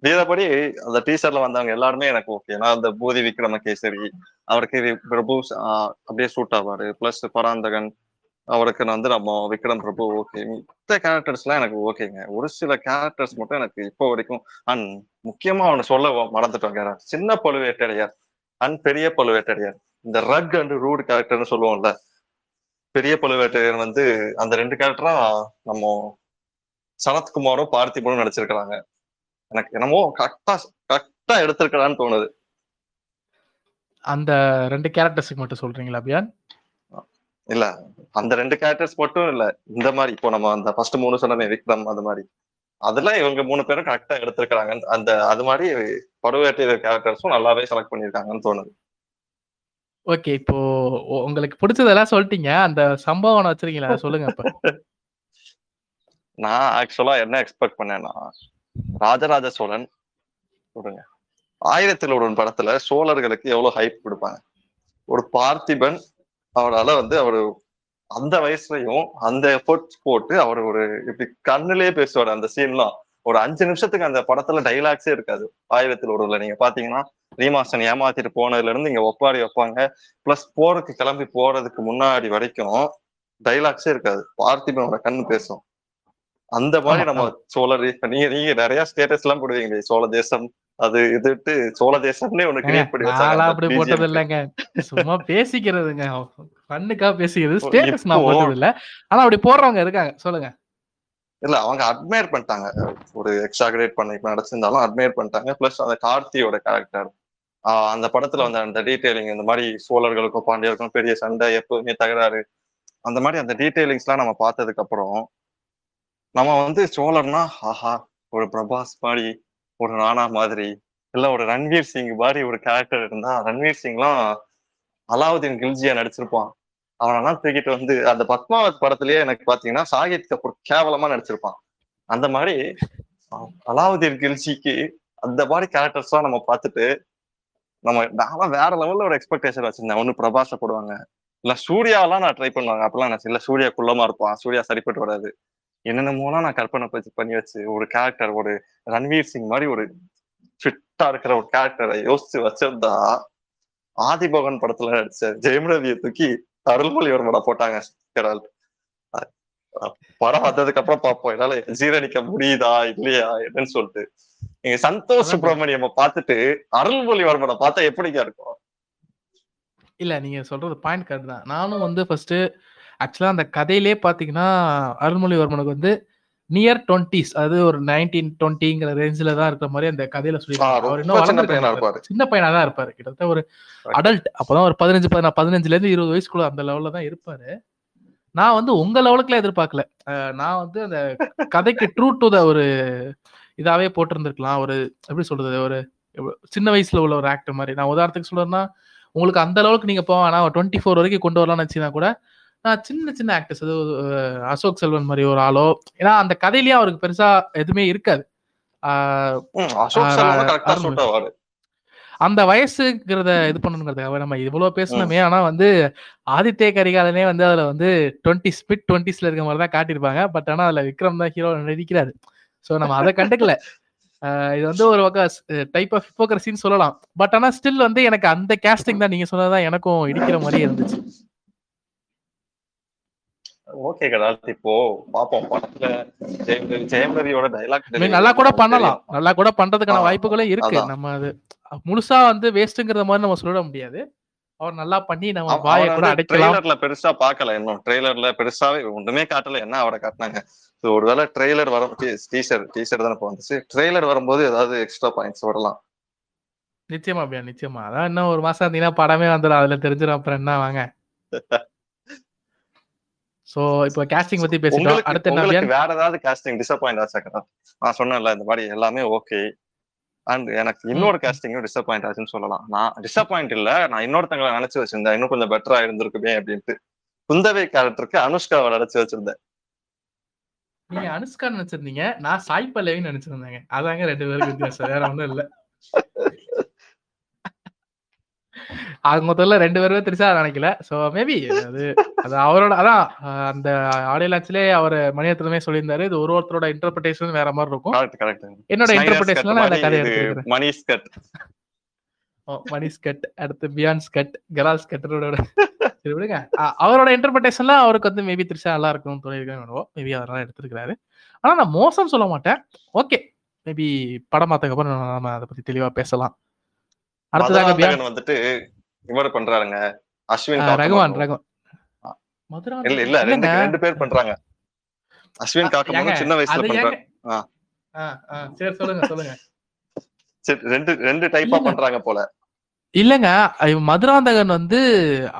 இதேபடி அந்த டீச்சர்ல வந்தவங்க எல்லாருமே எனக்கு ஓகே. நான் அந்த பூதி விக்ரமகேசரி அவருக்கு பிரபு அப்படியே சூட் ஆவாரு, பிளஸ் பராந்தகன் அவருக்கு வந்து நம்ம விக்ரம் பிரபு ஓகே. மொத்த கேரக்டர்ஸ் எல்லாம் எனக்கு ஓகேங்க. ஒரு சில கேரக்டர்ஸ் மட்டும் எனக்கு இப்போ வரைக்கும் முக்கியமா அவனை சொல்ல மறந்துட்டோம். சின்ன பழுவேட்டரையர் பெரிய பழுவேட்டரையர், இந்த ரக் அண்ட் ரூட் கேரக்டர்னு சொல்லுவோம்ல. பெரிய பழுவேட்டரையர் வந்து அந்த ரெண்டு கேரக்டரா நம்ம சனத்குமாரும் பார்த்திபனும் நடிச்சிருக்கிறாங்க. எனக்கு என்னமோ கரெக்டா எடுத்திருக்கிறான்னு தோணுது. அந்த ரெண்டு கேரக்டர்ஸுக்கு மட்டும் சொல்றீங்களா அபியான்? இல்ல அந்த ரெண்டு கேரக்டர்ஸ் மட்டும் இல்ல, இந்த மாதிரி இப்போ நம்ம அந்த ஃபர்ஸ்ட் மூணு சொன்ன விக்ரம் அது மாதிரி அதெல்லாம் இவங்க மூணு பேரும் கரெக்டா எடுத்திருக்கிறாங்க. அந்த அது மாதிரி பழுவேட்டரையர் கேரக்டர்ஸும் நல்லாவே செலக்ட் பண்ணிருக்காங்கன்னு தோணுது. ஓகே, இப்போ உங்களுக்கு பிடிச்சதெல்லாம் சொல்லிட்டீங்க, அந்த சம்பவம் வச்சிருக்கீங்களா சொல்லுங்க. இப்ப நான் ஆக்சுவலா என்ன எக்ஸ்பெக்ட் பண்ணேன்னா ராஜராஜ சோழன் சொல்லுங்க 1001 படத்துல சோழர்களுக்கு எவ்வளவு ஹைப் கொடுப்பாங்க. ஒரு பார்த்திபன் அவரால் வந்து அவர் அந்த வயசுலயும் அந்த எஃபர்ட்ஸ் போட்டு அவர் ஒரு இப்படி கண்ணுலயே பேசுவார். அந்த சீன்லாம் ஒரு 5 நிமிஷத்துக்கு அந்த படத்துல டைலாக்ஸே இருக்காது 1001. நீங்க பாத்தீங்கன்னா ரீமாசன் ஏமாத்திட்டு போனதுல இருந்து இங்க ஒப்பாரி வைப்பாங்க, பிளஸ் போருக்கு கிளம்பி போறதுக்கு முன்னாடி வரைக்கும் டைலாக்ஸே இருக்காது. பார்த்திபனோட கண்ணு பேசும். அந்த மாதிரி நம்ம சோழர் நீங்க நிறைய ஸ்டேட்டஸ் எல்லாம் போடுவீங்களே சோழ தேசம் அது இதுட்டு சோழ தேசம்னே ஒண்ணு கிரியேட் பண்ணி வச்சாங்க. அப்படி போட்டது இல்லங்க, சும்மா பேசிக்கிறதுங்க, ஃபண்ணுக்கா பேசிக்கிறது. ஸ்டேட்டஸ் நான் போட்டது இல்ல, ஆனா அப்படி போறவங்க இருக்காங்க. சொல்லுங்க. இல்ல அவங்க அட்மையர் பண்ணிட்டாங்க, ஒரு எக்ஸாகரேட் பண்ணி நடச்சிருந்தாலும் அட்மையர் பண்ணிட்டாங்க. பிளஸ் அந்த கார்த்தியோட கேரக்டர் அந்த படத்துல வந்து அந்த டீடைலிங், இந்த மாதிரி சோழர்களுக்கும் பாண்டியர்களுக்கும் பெரிய சண்டை, எப்பவுமே தகராறு, அந்த மாதிரி அந்த டீடைலிங்ஸ் எல்லாம் நம்ம பார்த்ததுக்கு அப்புறம் நம்ம வந்து சோழர்னா ஆஹா ஒரு பிரபாஸ் மாதிரி, ஒரு ராணா மாதிரி, இல்ல ஒரு ரன்வீர் சிங் மாதிரி ஒரு கேரக்டர் இருந்தா. ரன்வீர் சிங்லாம் அலாவுதீன் கில்ஜியா நடிச்சிருப்பான். அவனெல்லாம் தூக்கிட்டு வந்து அந்த பத்மாவத் படத்திலேயே எனக்கு பாத்தீங்கன்னா சாகித் கபூர் கேவலமா நடிச்சிருப்பான். அந்த மாதிரி அலாவுதீன் கில்ஜிக்கு அந்த மாதிரி கேரக்டர்ஸ் எல்லாம் நம்ம பார்த்துட்டு நம்ம வேற லெவல்ல ஒரு எக்ஸ்பெக்டேஷன் வச்சிருந்தேன். ஒண்ணு பிரபாஸை போடுவாங்க, இல்ல சூர்யாலாம் நான் ட்ரை பண்ணுவாங்க. அப்பெல்லாம் நான் இல்ல சூர்யா குள்ளமா இருப்பான், சூர்யா சரிப்பட்டு வராது, என்னென்னமோலாம் நான் கற்பனை பண்ணி வச்சு ஒரு கேரக்டர், ஒரு ரன்வீர் சிங் மாதிரி ஒரு ஃபிட்டா இருக்கிற ஒரு கேரக்டரை யோசிச்சு வச்சிருந்தா ஆதிபகன் படத்துல நடிச்ச ஜெயம் ரவியை தூக்கி அருள்மொழியோர் படம் போட்டாங்க. படம் வந்ததுக்கு அப்புறம் பார்ப்போம் என்னால ஜீரணிக்க முடியுதா இல்லையா என்னன்னு சொல்லிட்டு நீங்க சந்தோஷ் சுப்பிரமணியம் பார்த்துட்டு அருள்மொழியோர் படம் பார்த்தா எப்படிக்கா இருக்கும்? இல்ல நீங்க சொல்றது பாயிண்ட் கரெக்ட் தான். நானும் வந்து ஃபர்ஸ்ட் ஆக்சுவலா அந்த கதையிலே பாத்தீங்கன்னா அருள்மொழிவர்மனுக்கு வந்து நியர் 20s, அது ஒரு 19-20 ரேஞ்சில தான் இருக்கிற மாதிரி அந்த கதையில சொல்லியிருப்பாரு. சின்ன பையனா தான் இருப்பாரு, கிட்டத்தட்ட ஒரு அடல்ட் அப்பதான் ஒரு 15-20 வயசுக்குள்ள அந்த லெவல்ல தான் இருப்பாரு. நான் வந்து உங்க லெவலுக்குலாம் எதிர்பார்க்கல. நான் வந்து அந்த கதைக்கு ட்ரூ டு த ஒரு இதாவே போட்டிருந்திருக்கலாம். ஒரு எப்படி சொல்றது, ஒரு சின்ன வயசுல உள்ள ஒரு ஆக்டர் மாதிரி. நான் உதாரணத்துக்கு சொல்றேன்னா உங்களுக்கு அந்த லெவலுக்கு நீங்க போவேன், ஆனா 24 வரைக்கும் கொண்டு வரலாம்னு வச்சுன்னா கூட நான் சின்ன சின்ன ஆக்டர்ஸ், அது அசோக் செல்வன் மாதிரி ஒரு ஆளோ, ஏன்னா அந்த கதையிலயே அவருக்கு பெருசா எதுவுமே இருக்காது. அந்த வயசுங்கிறத இது பண்ணணுங்கிறதுக்காக நம்ம இவ்வளவு பேசணுமே. ஆனா வந்து ஆதித்ய கரிகாலனே வந்து அதுல வந்து 20s இருக்க மாதிரி தான் காட்டியிருப்பாங்க. பட் ஆனா அதுல விக்ரம் தான் ஹீரோ நடிக்கிறாரு. ஸோ நம்ம அதை கண்டுக்கல. இது வந்து ஒரு டைப் ஆஃப் ஹிப்போக்ரஸின்னு சொல்லலாம். பட் ஆனா ஸ்டில் வந்து எனக்கு அந்த கேஸ்டிங் தான் நீங்க சொன்னதான் எனக்கும் இடிக்கிற மாதிரி இருந்துச்சு. ஓகே கடால், இப்போ பாப்போம் படத்துல ஜெயம் ரவியோட டயலாக் நல்லா கூட பண்ணலாம், நல்லா கூட பண்றதுக்கான வாய்ப்புகளே இருக்கு. நம்ம அது முழுசா வந்து வேஸ்ட்ங்கறத மாதிரி நம்ம சொல்ல முடியாது. அவர் நல்லா பண்ணி நம்ம வாயை கூட அடைக்கலாம். ட்ரைலர்ல பெருசா பார்க்கல, இன்னும் ட்ரைலர்ல பெருசாவே ஒண்ணுமே காட்டல. என்ன அவரை காட்டினாங்க. சோ ஒருவேளை ட்ரைலர் வரும், டீசர் தான வந்துச்சு, ட்ரைலர் வரும்போது ஏதாவது எக்ஸ்ட்ரா பாயிண்ட்ஸ் வரலாம். நிச்சயமா அப்படியே நிச்சயமா. அதான் என்ன ஒரு மாசம் இருந்தீங்கன்னா படமே வந்துடும், அதுல தெரிஞ்சிடும். அப்புறம் என்ன வாங்க. சோ இப்போ காஸ்டிங் பத்தி பேசிட்டோம். அடுத்து என்ன வேற ஏதாவது காஸ்டிங் டிசாப்பாயிண்ட் ஆச்சக்கறா? நான் சொன்னேன்ல இந்த மாதிரி எல்லாமே ஓகே, அண்ட் எனக்கு இன்னொரு காஸ்டிங்கும் டிசப்பாயிண்ட் ஆச்சுன்னு சொல்லலாம். நான் டிசப்பாயிண்ட் இல்ல, நான் இன்னொருத்தங்களை நினைச்சு வச்சிருந்தேன், இன்னும் கொஞ்சம் பெட்டரா இருந்திருக்குமே அப்படின்ட்டு. குந்தவை கேரக்டருக்கு அனுஷ்காவை நினைச்சு வச்சிருந்தேன். நீங்க அனுஷ்கா நினைச்சிருந்தீங்க, நான் சாய் பல்லவின்னு நினைச்சிருந்தேங்க. அதாங்க ரெண்டு பேருக்கு வித்தியாசம், வேற ஒண்ணும் இல்ல. அது முதல்ல ரெண்டு பேருமே திருச்சா நினைக்கல. சோ மேபி அது அது அவரோட, அதான் அந்த ஆடியோ லான்ச்லயே அவர் மணியத்திலுமே சொல்லியிருந்தாரு, இது ஒரு ஒருத்தரோட இன்டர்பிரேஷன் வேற மாதிரி இருக்கும். என்னோட interpretation Mani's cut, Mani's cut, அடுத்து பியான்ஸ் கட், கலாஸ் கட்டரோட விடுங்க, அவரோட இன்டர்பிரேஷன்ல அவருக்கு வந்து மேபி திருச்சா நல்லா இருக்கும்னு சொல்லியிருக்கேன். மேபி அதெல்லாம் எடுத்துருக்காரு. ஆனா நான் மோசம் சொல்ல மாட்டேன். ஓகே, மேபி படம் பார்த்ததுக்கப்புறம் நம்ம அதை பத்தி தெளிவா பேசலாம். அடுத்ததாக வந்துட்டு இவர் பண்றாருங்க அஸ்வின் ரகுமான். ரெண்டு பேர் பண்றாங்க. அஸ்வின் காக்கமோன் சின்ன வயசுல பண்றாரு. சரி சொல்லுங்க சொல்லுங்க. ரெண்டு டைப்பா பண்றாங்க போல இல்லங்க. மதுராந்தகன் வந்து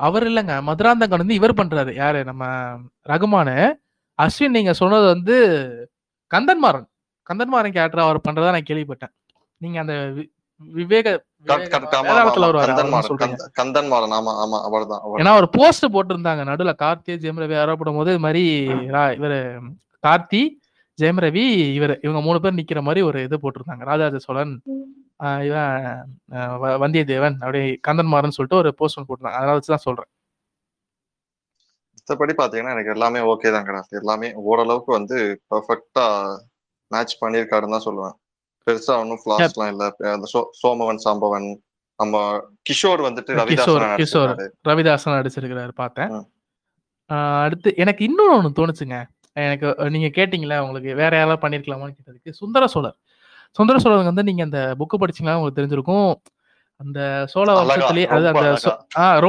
அவர் இல்லங்க, மதுராந்தகன் வந்து இவர் பண்றாரு. யாரு? நம்ம ரகுமானு. அஸ்வின் நீங்க சொன்னது வந்து கந்தன்மாறன், கந்தன்மாறன் கேரக்டர் அவர் பண்றதா நான் கேள்விப்பட்டேன். நீங்க அந்த நடுல கார்த்தி ஜெயம்ரவி ஆரோப்படும் போது இவரு கார்த்தி ஜெயம்ரவி இவரு இவங்க மூணு பேர் நிக்கிற மாதிரி ஒரு இது போட்டிருந்தாங்க. ராஜராஜ சோழன், இவன் வந்தியத்தேவன், அப்படியே கந்தன்மாறன் சொல்லிட்டு ஒரு போஸ்ட் போட்டிருந்தாங்க. அதனால வச்சுதான் சொல்றேன். மற்றபடி பாத்தீங்கன்னா எனக்கு எல்லாமே ஓகே தான் கிடையாது. எல்லாமே ஓரளவுக்கு வந்து பெர்ஃபெக்ட்டா மேட்ச் பண்ணிருக்காருன்னு தான் சொல்லுவேன். பெருசா ஒன்னும் ஃபிளாஸ்லாம் இல்ல. சோமவன், சாம்பவன், நம்ம கிஷோர் வந்துட்டு ரவிதாசன் அடிச்சிருக்கிறாரு, பார்த்தேன். அடுத்து எனக்கு இன்னொன்னு ஒண்ணு தோணுச்சுங்க. எனக்கு நீங்க கேட்டீங்களா உங்களுக்கு வேற யாராவது பண்ணிருக்கலாமான்னு கேட்டதுக்கு, சுந்தர சோழர். சுந்தர சோழர் வந்து நீங்க அந்த புக்கு படிச்சீங்களா உங்களுக்கு தெரிஞ்சிருக்கும். அந்த சோழ வம்சத்திலேயே அது அந்த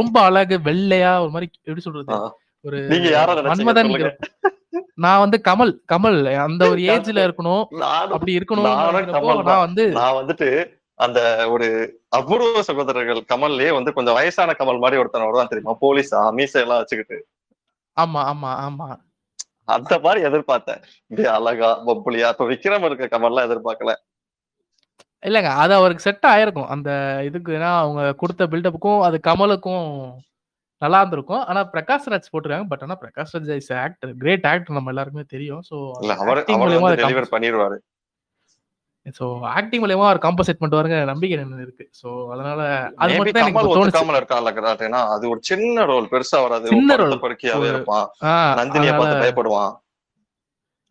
ரொம்ப அழகு வெள்ளையா ஒரு மாதிரி, எப்படி சொல்றது, ஒரு மன்மதன். நான் வந்து கமல், கமல் அந்த ஒரு ஏஜ்ல இருக்கணும், அப்படி இருக்கணும். நான் வந்து அந்த ஒரு அபூர்வ சகோதரர்கள் கமல்லே வந்து கொஞ்சம் வயசான கமல் மாதிரி ஒருத்தன் வருவான் தெரியுமா, போலீஸா, மீசை எல்லாம் வச்சுக்கிட்டு. ஆமா ஆமா ஆமா, அந்த மாதிரி எதிர்பார்த்தேன். அழகா பப்புலியா இப்ப விக்ரம் இருக்க கமல்லாம் எதிர்பார்க்கல இல்லங்க. அது அவருக்கு செட் ஆயிருக்கும் அந்த இதுக்கு. ஏன்னா அவங்க கொடுத்த பில்டப்புக்கும் அது கமலுக்கும் நல்லா இருந்திருக்கும். ஆனா பிரகாஷ் ராஜ் போட்டுருக்காங்க. பட் ஆனா Prakash Raj is actor, great actor, நம்ம எல்லாருக்குமே தெரியும். சோ ஆக்டிங் மூலமா டெலிவர் பண்ணிடுவாரு. சோ ஆக்டிங் மூலமா அவர் காம்பன்சேட் பண்ணுவாருங்க நம்பிக்கை என்ன இருக்கு. சோ அதனால அது மட்டும் தான் எனக்கு தோணுச்சு. கமல் இருக்காலங்கறதுனா அது ஒரு சின்ன ரோல், பெருசா வராது, சின்ன ரோல் பர்க்கியாவே இருப்பான். நந்தினியை பார்த்து பயப்படுவான்.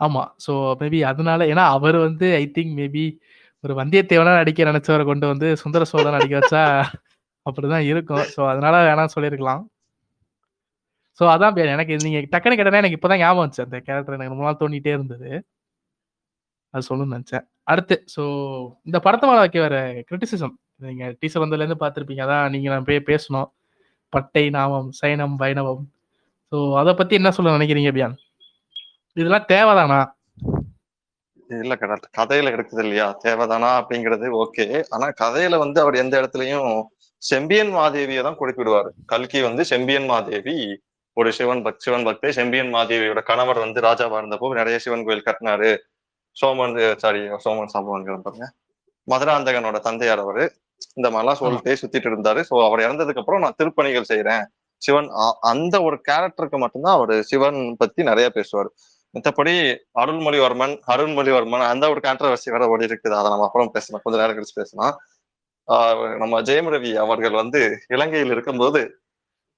ஆமா, சோ மேபி அதனால. ஏன்னா அவர் வந்து ஐ திங்க் மேபி ஒரு வந்தியத்தேவனா நடிக்க நினைச்சவரை கொண்டு வந்து சுந்தர சோழன் நடிக்க வச்சா அப்படிதான் இருக்கும். சோ அதனால வேணாம் சொல்லிருக்கலாம். சோ அதான் எனக்கு நீங்க டக்குன்னு கேட்டனா எனக்கு இப்பதான் ஞாபகம் வந்துச்சு. அந்த கேரக்டர் எனக்கு ரொம்ப நாள் தோண்டிட்டே இருந்தது, அது சொல்லணும்னு நினைச்சேன். அடுத்து சோ இந்த படத்தை மேல வைக்க வேற கிரிட்டிசிசம் நீங்க டீச்சர் வந்ததுல இருந்து பாத்திருப்பீங்க. அதான் நீங்க நான் போய் பேசணும். பட்டை நாமம், சைனம், வைணவம், சோ அதை பத்தி என்ன சொல்ல நினைக்கிறீங்க பியான்? இதெல்லாம் தேவைதானா? இல்ல கரெக்ட், கதையில இருக்குது இல்லையா, தேவைதானா அப்படிங்கிறது ஓகே. ஆனா கதையில வந்து அவர் எந்த இடத்துலயும் செம்பியன் மாதேவியை தான் குறிப்பிடுவாரு. கல்கி வந்து செம்பியன் மாதேவி ஒரு சிவன் பக்தே. செம்பியன் மாதேவியோட கணவர் வந்து ராஜாவா இருந்தப்போ நிறைய சிவன் கோயில் கட்டினாரு. சோமன் சாம்பவன்கிற பாருங்க, மதுராந்தகனோட தந்தையார் அவரு. இந்த மாதிரிலாம் சொல்லிட்டே சுத்திட்டு இருந்தாரு. ஸோ அவர் இறந்ததுக்கு அப்புறம் நான் திருப்பணிகள் செய்யறேன் சிவன், அந்த ஒரு கேரக்டருக்கு மட்டும்தான் அவரு சிவன் பத்தி நிறைய பேசுவார். மற்றபடி அருள்மொழிவர்மன் அந்த ஒரு கான்ட்ரவர்சி வேற ஓடி இருக்குது. அதை நம்ம அப்புறம் பேசலாம், கொஞ்சம் நேரம் கழிச்சு பேசலாம். நம்ம ஜெயம் ரவி அவர்கள் வந்து இலங்கையில் இருக்கும்போது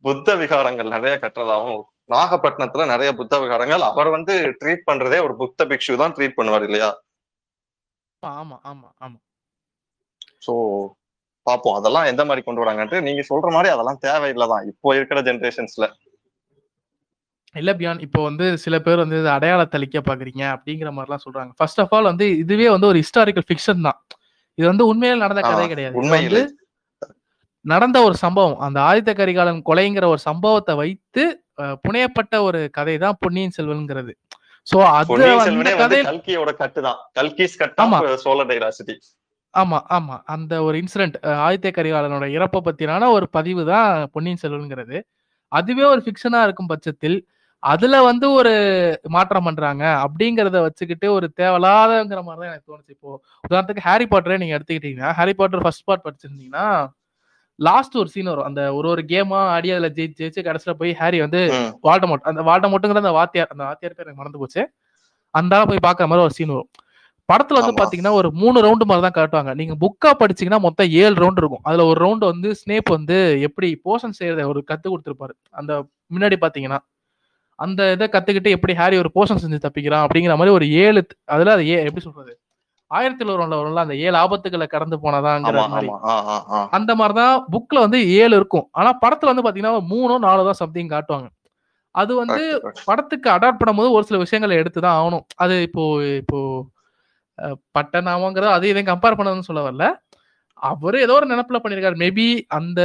புத்த விகாரங்கள் நிறைய கட்டுறதாகவும், நாகப்பட்டினத்துல நிறைய புத்த விகாரங்கள் அவர் வந்து ட்ரீட் பண்றதே ஒரு புத்த பிக்ஷு தான் ட்ரீட் பண்ணுவார் இல்லையா. சோ பாப்போம் அதெல்லாம் எந்த மாதிரி கொண்டு வராங்கன்ட்டு. நீங்க சொல்ற மாதிரி அதெல்லாம் தேவையில்லைதான் இப்போ இருக்கிற ஜெனரேஷன்ஸ்ல. இல்ல பியான், இப்போ வந்து சில பேர் வந்து அடையாளத்தை அழிக்க பாக்குறீங்க அப்படிங்கிற மாதிரி எல்லாம் சொல்றாங்க. ஃபர்ஸ்ட் ஆஃப் ஆல் வந்து இதுவே வந்து ஒரு ஹிஸ்டாரிக்கல் ஃபிக்ஷன் தான். இது வந்து உண்மையில நடந்த கதை கிடையாது, நடந்த ஒரு சம்பவம். அந்த ஆதித்த கரிகாலன் கொலைங்கிற ஒரு சம்பவத்தை வைத்து புனையப்பட்ட ஒரு கதை தான் பொன்னியின் செல்வன்ங்கிறது. சோ அது அந்த கதை கல்கியோட கட்டு தான், கல்கிஸ் கட்டு, சோழர் டைராசிட்டி. ஆமா ஆமா, அந்த ஒரு இன்சிடென்ட் ஆதித்த கரிகாலனோட இறப்பை பத்தினான ஒரு பதிவு தான் பொன்னியின் செல்வன்ங்கிறது. அதுவே ஒரு ஃபிக்ஷனா இருக்கும் பட்சத்தில் அதுல வந்து ஒரு மாற்றம் பண்றாங்க அப்படிங்கறத வச்சுக்கிட்டு ஒரு தேவலாதங்கிற மாதிரிதான் எனக்கு தோணுச்சு. இப்போ உதாரணத்துக்கு ஹாரி பாட்டரே நீங்க எடுத்துக்கிட்டீங்கன்னா, ஹாரி பாட்டர் ஃபர்ஸ்ட் பார்ட் படிச்சிருந்தீங்கன்னா லாஸ்ட் ஒரு சீன் வரும், அந்த ஒரு ஒரு கேமா ஆடி அதுல ஜெயிச்சு கடைசியில போய் ஹாரி வந்து வால்டமோட், அந்த வால்டமோட்டுங்கிற அந்த வாத்தியார், அந்த வாத்தியார் பேர் எனக்கு மறந்து போச்சு, அந்த போய் பாக்குற மாதிரி ஒரு சீன் வரும். படத்துல வந்து பாத்தீங்கன்னா ஒரு 3 ரவுண்டு மாதிரி தான் காட்டுவாங்க. நீங்க புக்கா படிச்சீங்கன்னா மொத்தம் 7 ரவுண்டு இருக்கும். அதுல ஒரு ரவுண்டு வந்து ஸ்னேப் வந்து எப்படி போஷன் செய்யறத ஒரு கத்து கொடுத்துருப்பாரு. அந்த முன்னாடி பாத்தீங்கன்னா அந்த இதை கத்துக்கிட்டு எப்படி ஹாரி ஒரு போஷன் செஞ்சு தப்பிக்கிறான் அப்படிங்கிற மாதிரி ஒரு 7, அதுல அது எப்படி சொல்றது 1001 வரும்ல, அந்த 7 ஆபத்துக்களை கடந்து போனதாங்கிற மாதிரி அந்த மாதிரிதான் புக்ல வந்து 7 இருக்கும். ஆனா படத்துல வந்து பாத்தீங்கன்னா 3-4 தான் சம்திங் காட்டுவாங்க. அது வந்து படத்துக்கு அடாப்ட் பண்ணும் போது ஒரு சில விஷயங்களை எடுத்துதான் ஆகணும். அது இப்போ பட்டநாமங்கிறது அது இதையும் கம்பேர் பண்ணதுன்னு சொல்ல வரல, அவரு ஏதோ ஒரு நினைப்புல பண்ணிருக்காரு. மேபி அந்த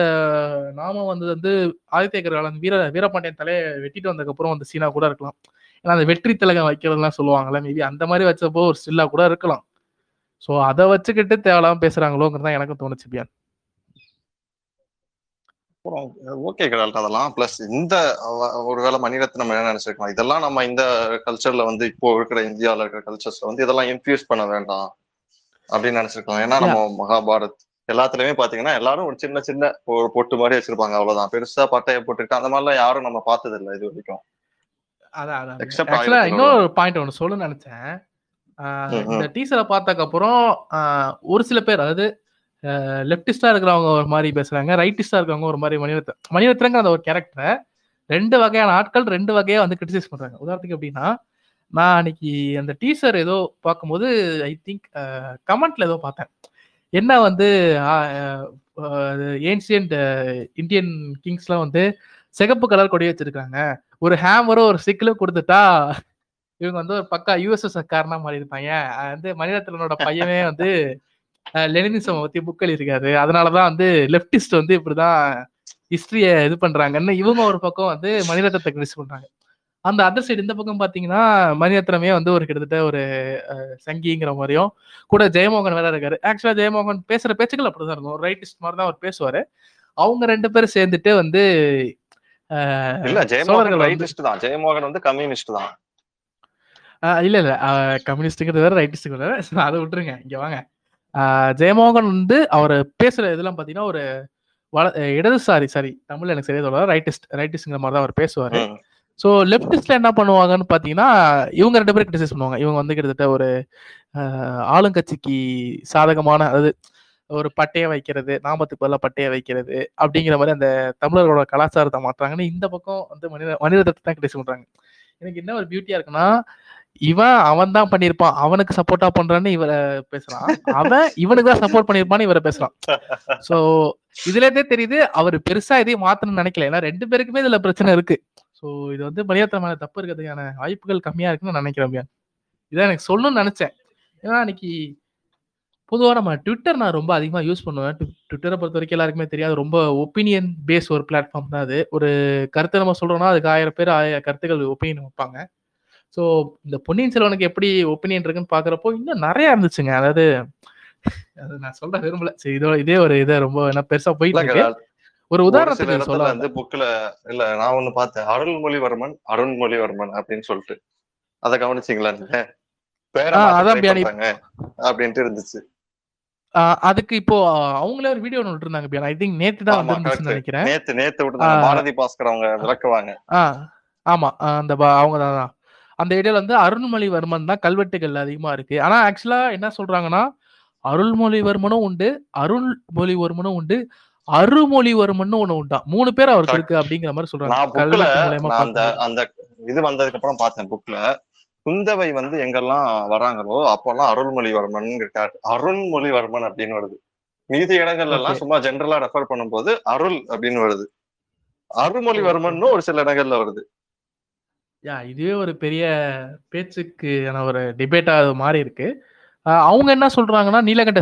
நாமம் வந்தது வந்து ஆதித்ய கரிகாலன் வீரபாண்டியன் தலையை வெட்டிட்டு வந்ததுக்கு அப்புறம் அந்த சீனா கூட இருக்கலாம். ஏன்னா அந்த வெற்றி திலகம் வைக்கிறதுலாம் சொல்லுவாங்கல்ல, மேபி அந்த மாதிரி வச்சப்போ ஒரு ஸ்டில்லா கூட இருக்கலாம். சோ அதை வச்சுக்கிட்டு தேவலாம பேசுறாங்களோங்கிறதான் எனக்கு தோணுச்சு. பியான் ஓகே கடல் அதெல்லாம் பிளஸ் இந்த ஒருவேளை மணிரத்னம் நம்ம என்ன நினைச்சிருக்கலாம், இதெல்லாம் நம்ம இந்த கல்ச்சர்ல வந்து இப்போ இருக்கிற இந்தியாவில இருக்கிற கல்ச்சர்ஸ்ல வந்து இதெல்லாம் இன்ஃபியூஸ் பண்ண வேண்டாம் அப்படின்னு நினைச்சிருக்கலாம். ஏன்னா நம்ம மகாபாரத் எல்லாத்துலயுமே பாத்தீங்கன்னா எல்லாரும் ஒரு சின்ன சின்ன ஒரு பொட்டு மாதிரி வச்சிருப்பாங்க, அவ்வளவுதான், பெருசா பட்டையை போட்டுருக்கா அந்த மாதிரிலாம் யாரும் நம்ம பார்த்தது இல்லை இது வரைக்கும். இன்னொரு பாயிண்ட் ஒண்ணு சொல்ல நினைச்சேன், இந்த டீசரை பார்த்ததுக்கு அப்புறம் ஒரு சில பேர், அதாவது லெப்டிஸ்டா இருக்கிறவங்க ஒரு மாதிரி பேசுறாங்க, ரைட்டிஸ்டா இருக்கிறவங்க ஒரு மாதிரி, மணிரத்னங்கிற அந்த ஒரு கேரக்டரை 2 வகையான ஆட்கள் 2 வகையா வந்து கிரிட்டிசைஸ் பண்றாங்க. உதாரணத்துக்கு எப்படின்னா, நான் அன்னைக்கு அந்த டீசர் ஏதோ பார்க்கும்போது ஐ திங்க் கமெண்ட்ல ஏதோ பார்த்தேன், என்ன வந்து ஏன்சியன்ட் இந்தியன் கிங்ஸ்லாம் வந்து சிகப்பு கலர் கொடி வச்சிருக்காங்க, ஒரு ஹேமரும் ஒரு ஸ்டிக்கலும் கொடுத்துட்டா இவங்க வந்து ஒரு பக்கா யூஎஸ்எஸ் காரண மாதிரி இருப்பாங்க, வந்து மணிரத்னோட பையனே வந்து லெனினிசம் பத்தி புக் எழுதியிருக்காரு, அதனாலதான் வந்து லெப்டிஸ்ட் வந்து இப்படிதான் ஹிஸ்டரிய இது பண்றாங்கன்னு இவங்க ஒரு பக்கம் வந்து மணிரத்னத்தை கிரிட்டிசைஸ் பண்றாங்க. அந்த அதர் சைடு இந்த பக்கம் பாத்தீங்கன்னா மணிரத்னமே வந்து ஒரு கிட்டத்தட்ட ஒரு சங்கிங்கிற மாதிரியும் கூட ஜெயமோகன் வேற இருக்காரு. ஆக்சுவலா ஜெயமோகன் பேசுற பேச்சுக்கள் அப்படிதான் இருக்கும், ஒரு ரைட்டிஸ்ட் மாதிரி தான் அவர் பேசுவாரு. அவங்க 2 பேரும் சேர்ந்துட்டு வந்து ஜெயமோகன் வந்து கம்யூனிஸ்ட் தான், இல்ல இல்ல கம்யூனிஸ்டுங்கிறது வேற ரைட்டிஸ்டுக்கு வேற, அதை விட்டுருங்க. இங்க வாங்க, ஜெயமோகன் வந்து அவர் பேசுற இதெல்லாம் பாத்தீங்கன்னா ஒரு இடதுசாரி, சாரி தமிழ்ல எனக்கு சரியா சொல்ல, ரைட்டிஸ்ட்ங்கிற மாதிரிதான் அவர் பேசுவாரு. ஸோ லெப்டிஸ்ட்ல என்ன பண்ணுவாங்கன்னு பாத்தீங்கன்னா இவங்க 2 பேரும் கிரிட்டிசைஸ் பண்ணுவாங்க. இவங்க வந்து கிட்டத்தட்ட ஒரு ஆளுங்கட்சிக்கு சாதகமான, அதாவது ஒரு பட்டையை வைக்கிறது, நாமத்துக்கு பதிலாக பட்டையை வைக்கிறது அப்படிங்கிற மாதிரி அந்த தமிழர்களோட கலாச்சாரத்தை மாற்றாங்கன்னு இந்த பக்கம் வந்து மனிதத்தை தான் கிரிட்டிசைஸ் பண்றாங்க. எனக்கு என்ன ஒரு பியூட்டியா இருக்குன்னா, இவன் அவன் தான் பண்ணிருப்பான், அவனுக்கு சப்போர்ட்டா பண்றான்னு இவரை பேசுறான், அவன் இவனுக்கு தான் சப்போர்ட் பண்ணிருப்பான்னு இவரை பேசுறான். சோ இதுலயே தெரியுது அவர் பெருசா இதையும் மாத்தணும்னு நினைக்கல, ஏன்னா 2 பேருக்குமே இதுல பிரச்சனை இருக்கு. சோ இது வந்து மணிரத்னமான தப்பு இருக்கிறதுக்கான வாய்ப்புகள் கம்மியா இருக்குன்னு நினைக்கிறேன். இதான் எனக்கு சொல்லணும்னு நினைச்சேன். ஏன்னா அன்னைக்கு பொதுவாக நம்ம ட்விட்டர் நான் ரொம்ப அதிகமாக யூஸ் பண்ணுவேன். ட்விட்டரை பொறுத்த வரைக்கும் எல்லாருக்குமே தெரியாது, ரொம்ப ஒப்பீனியன் பேஸ் ஒரு பிளாட்ஃபார்ம் தான் அது. ஒரு கருத்தை நம்ம சொல்றோம்னா அதுக்கு 1000 பேர் 1000 கருத்துக்கள் ஒப்பீனியன் வைப்பாங்க. ஸோ இந்த பொன்னியின் செல்வனுக்கு எப்படி ஒப்பீனியன் இருக்குன்னு பார்க்குறப்போ இன்னும் நிறையா இருந்துச்சுங்க. அதாவது அது நான் சொல்ற விரும்பல, சரி இதோ இதே ஒரு இதை ரொம்ப என்ன பெருசாக போயிட்டு இருக்கு. ஒரு உதாரணத்துக்கு சொல்ல வந்து புக்கில் இல்லை நான் ஒன்று பார்த்தேன், அருண்மொழிவர்மன் அப்படின்னு சொல்லிட்டு, அதை கவனிச்சிங்களா நீங்கள்? அப்படின்ட்டு இருந்துச்சு. அதுக்கு இப்போ அவங்களே ஒரு வீடியோ ஒன்று இருந்தாங்க, ஐ திங்க் நேத்து தான் வந்து நினைக்கிறேன், நேத்து விட்டுருந்தாங்க, பாரதி பாஸ்கர் அவங்க விளக்குவாங்க. ஆமா அந்த அவங்க தான் அந்த வீடியோல வந்து அருள்மொழிவர்மன் தான் கல்வெட்டுகள் அதிகமா இருக்கு. ஆனா ஆக்சுவலா என்ன சொல்றாங்கன்னா, அருள்மொழிவர்மனும் உண்டு அருள்மொழிவர்மன்னு ஒண்ணு உண்டா, 3 பேர் அவருக்கு இருக்கு அப்படிங்கிற மாதிரி சொல்றாங்க. அந்த இது வந்ததுக்கு அப்புறம் பார்த்தேன் புக்ல, குந்தவை வந்து எங்கெல்லாம் வராங்களோ அப்பெல்லாம் அருள்மொழிவர்மன் இருக்காரு, அருண்மொழிவர்மன் அப்படின்னு வருது. மீதி இடங்கள்ல எல்லாம் சும்மா ஜென்ரலா ரெஃபர் பண்ணும் போது அருள் அப்படின்னு வருது, அருள்மொழிவர்மன் ஒரு சில இடங்கள்ல வருது. இதுவே ஒரு பெரிய பேச்சுக்கான ஒரு டிபேட்டா மாறி இருக்கு. அவங்க என்ன சொல்றாங்கன்னா, நீலகண்ட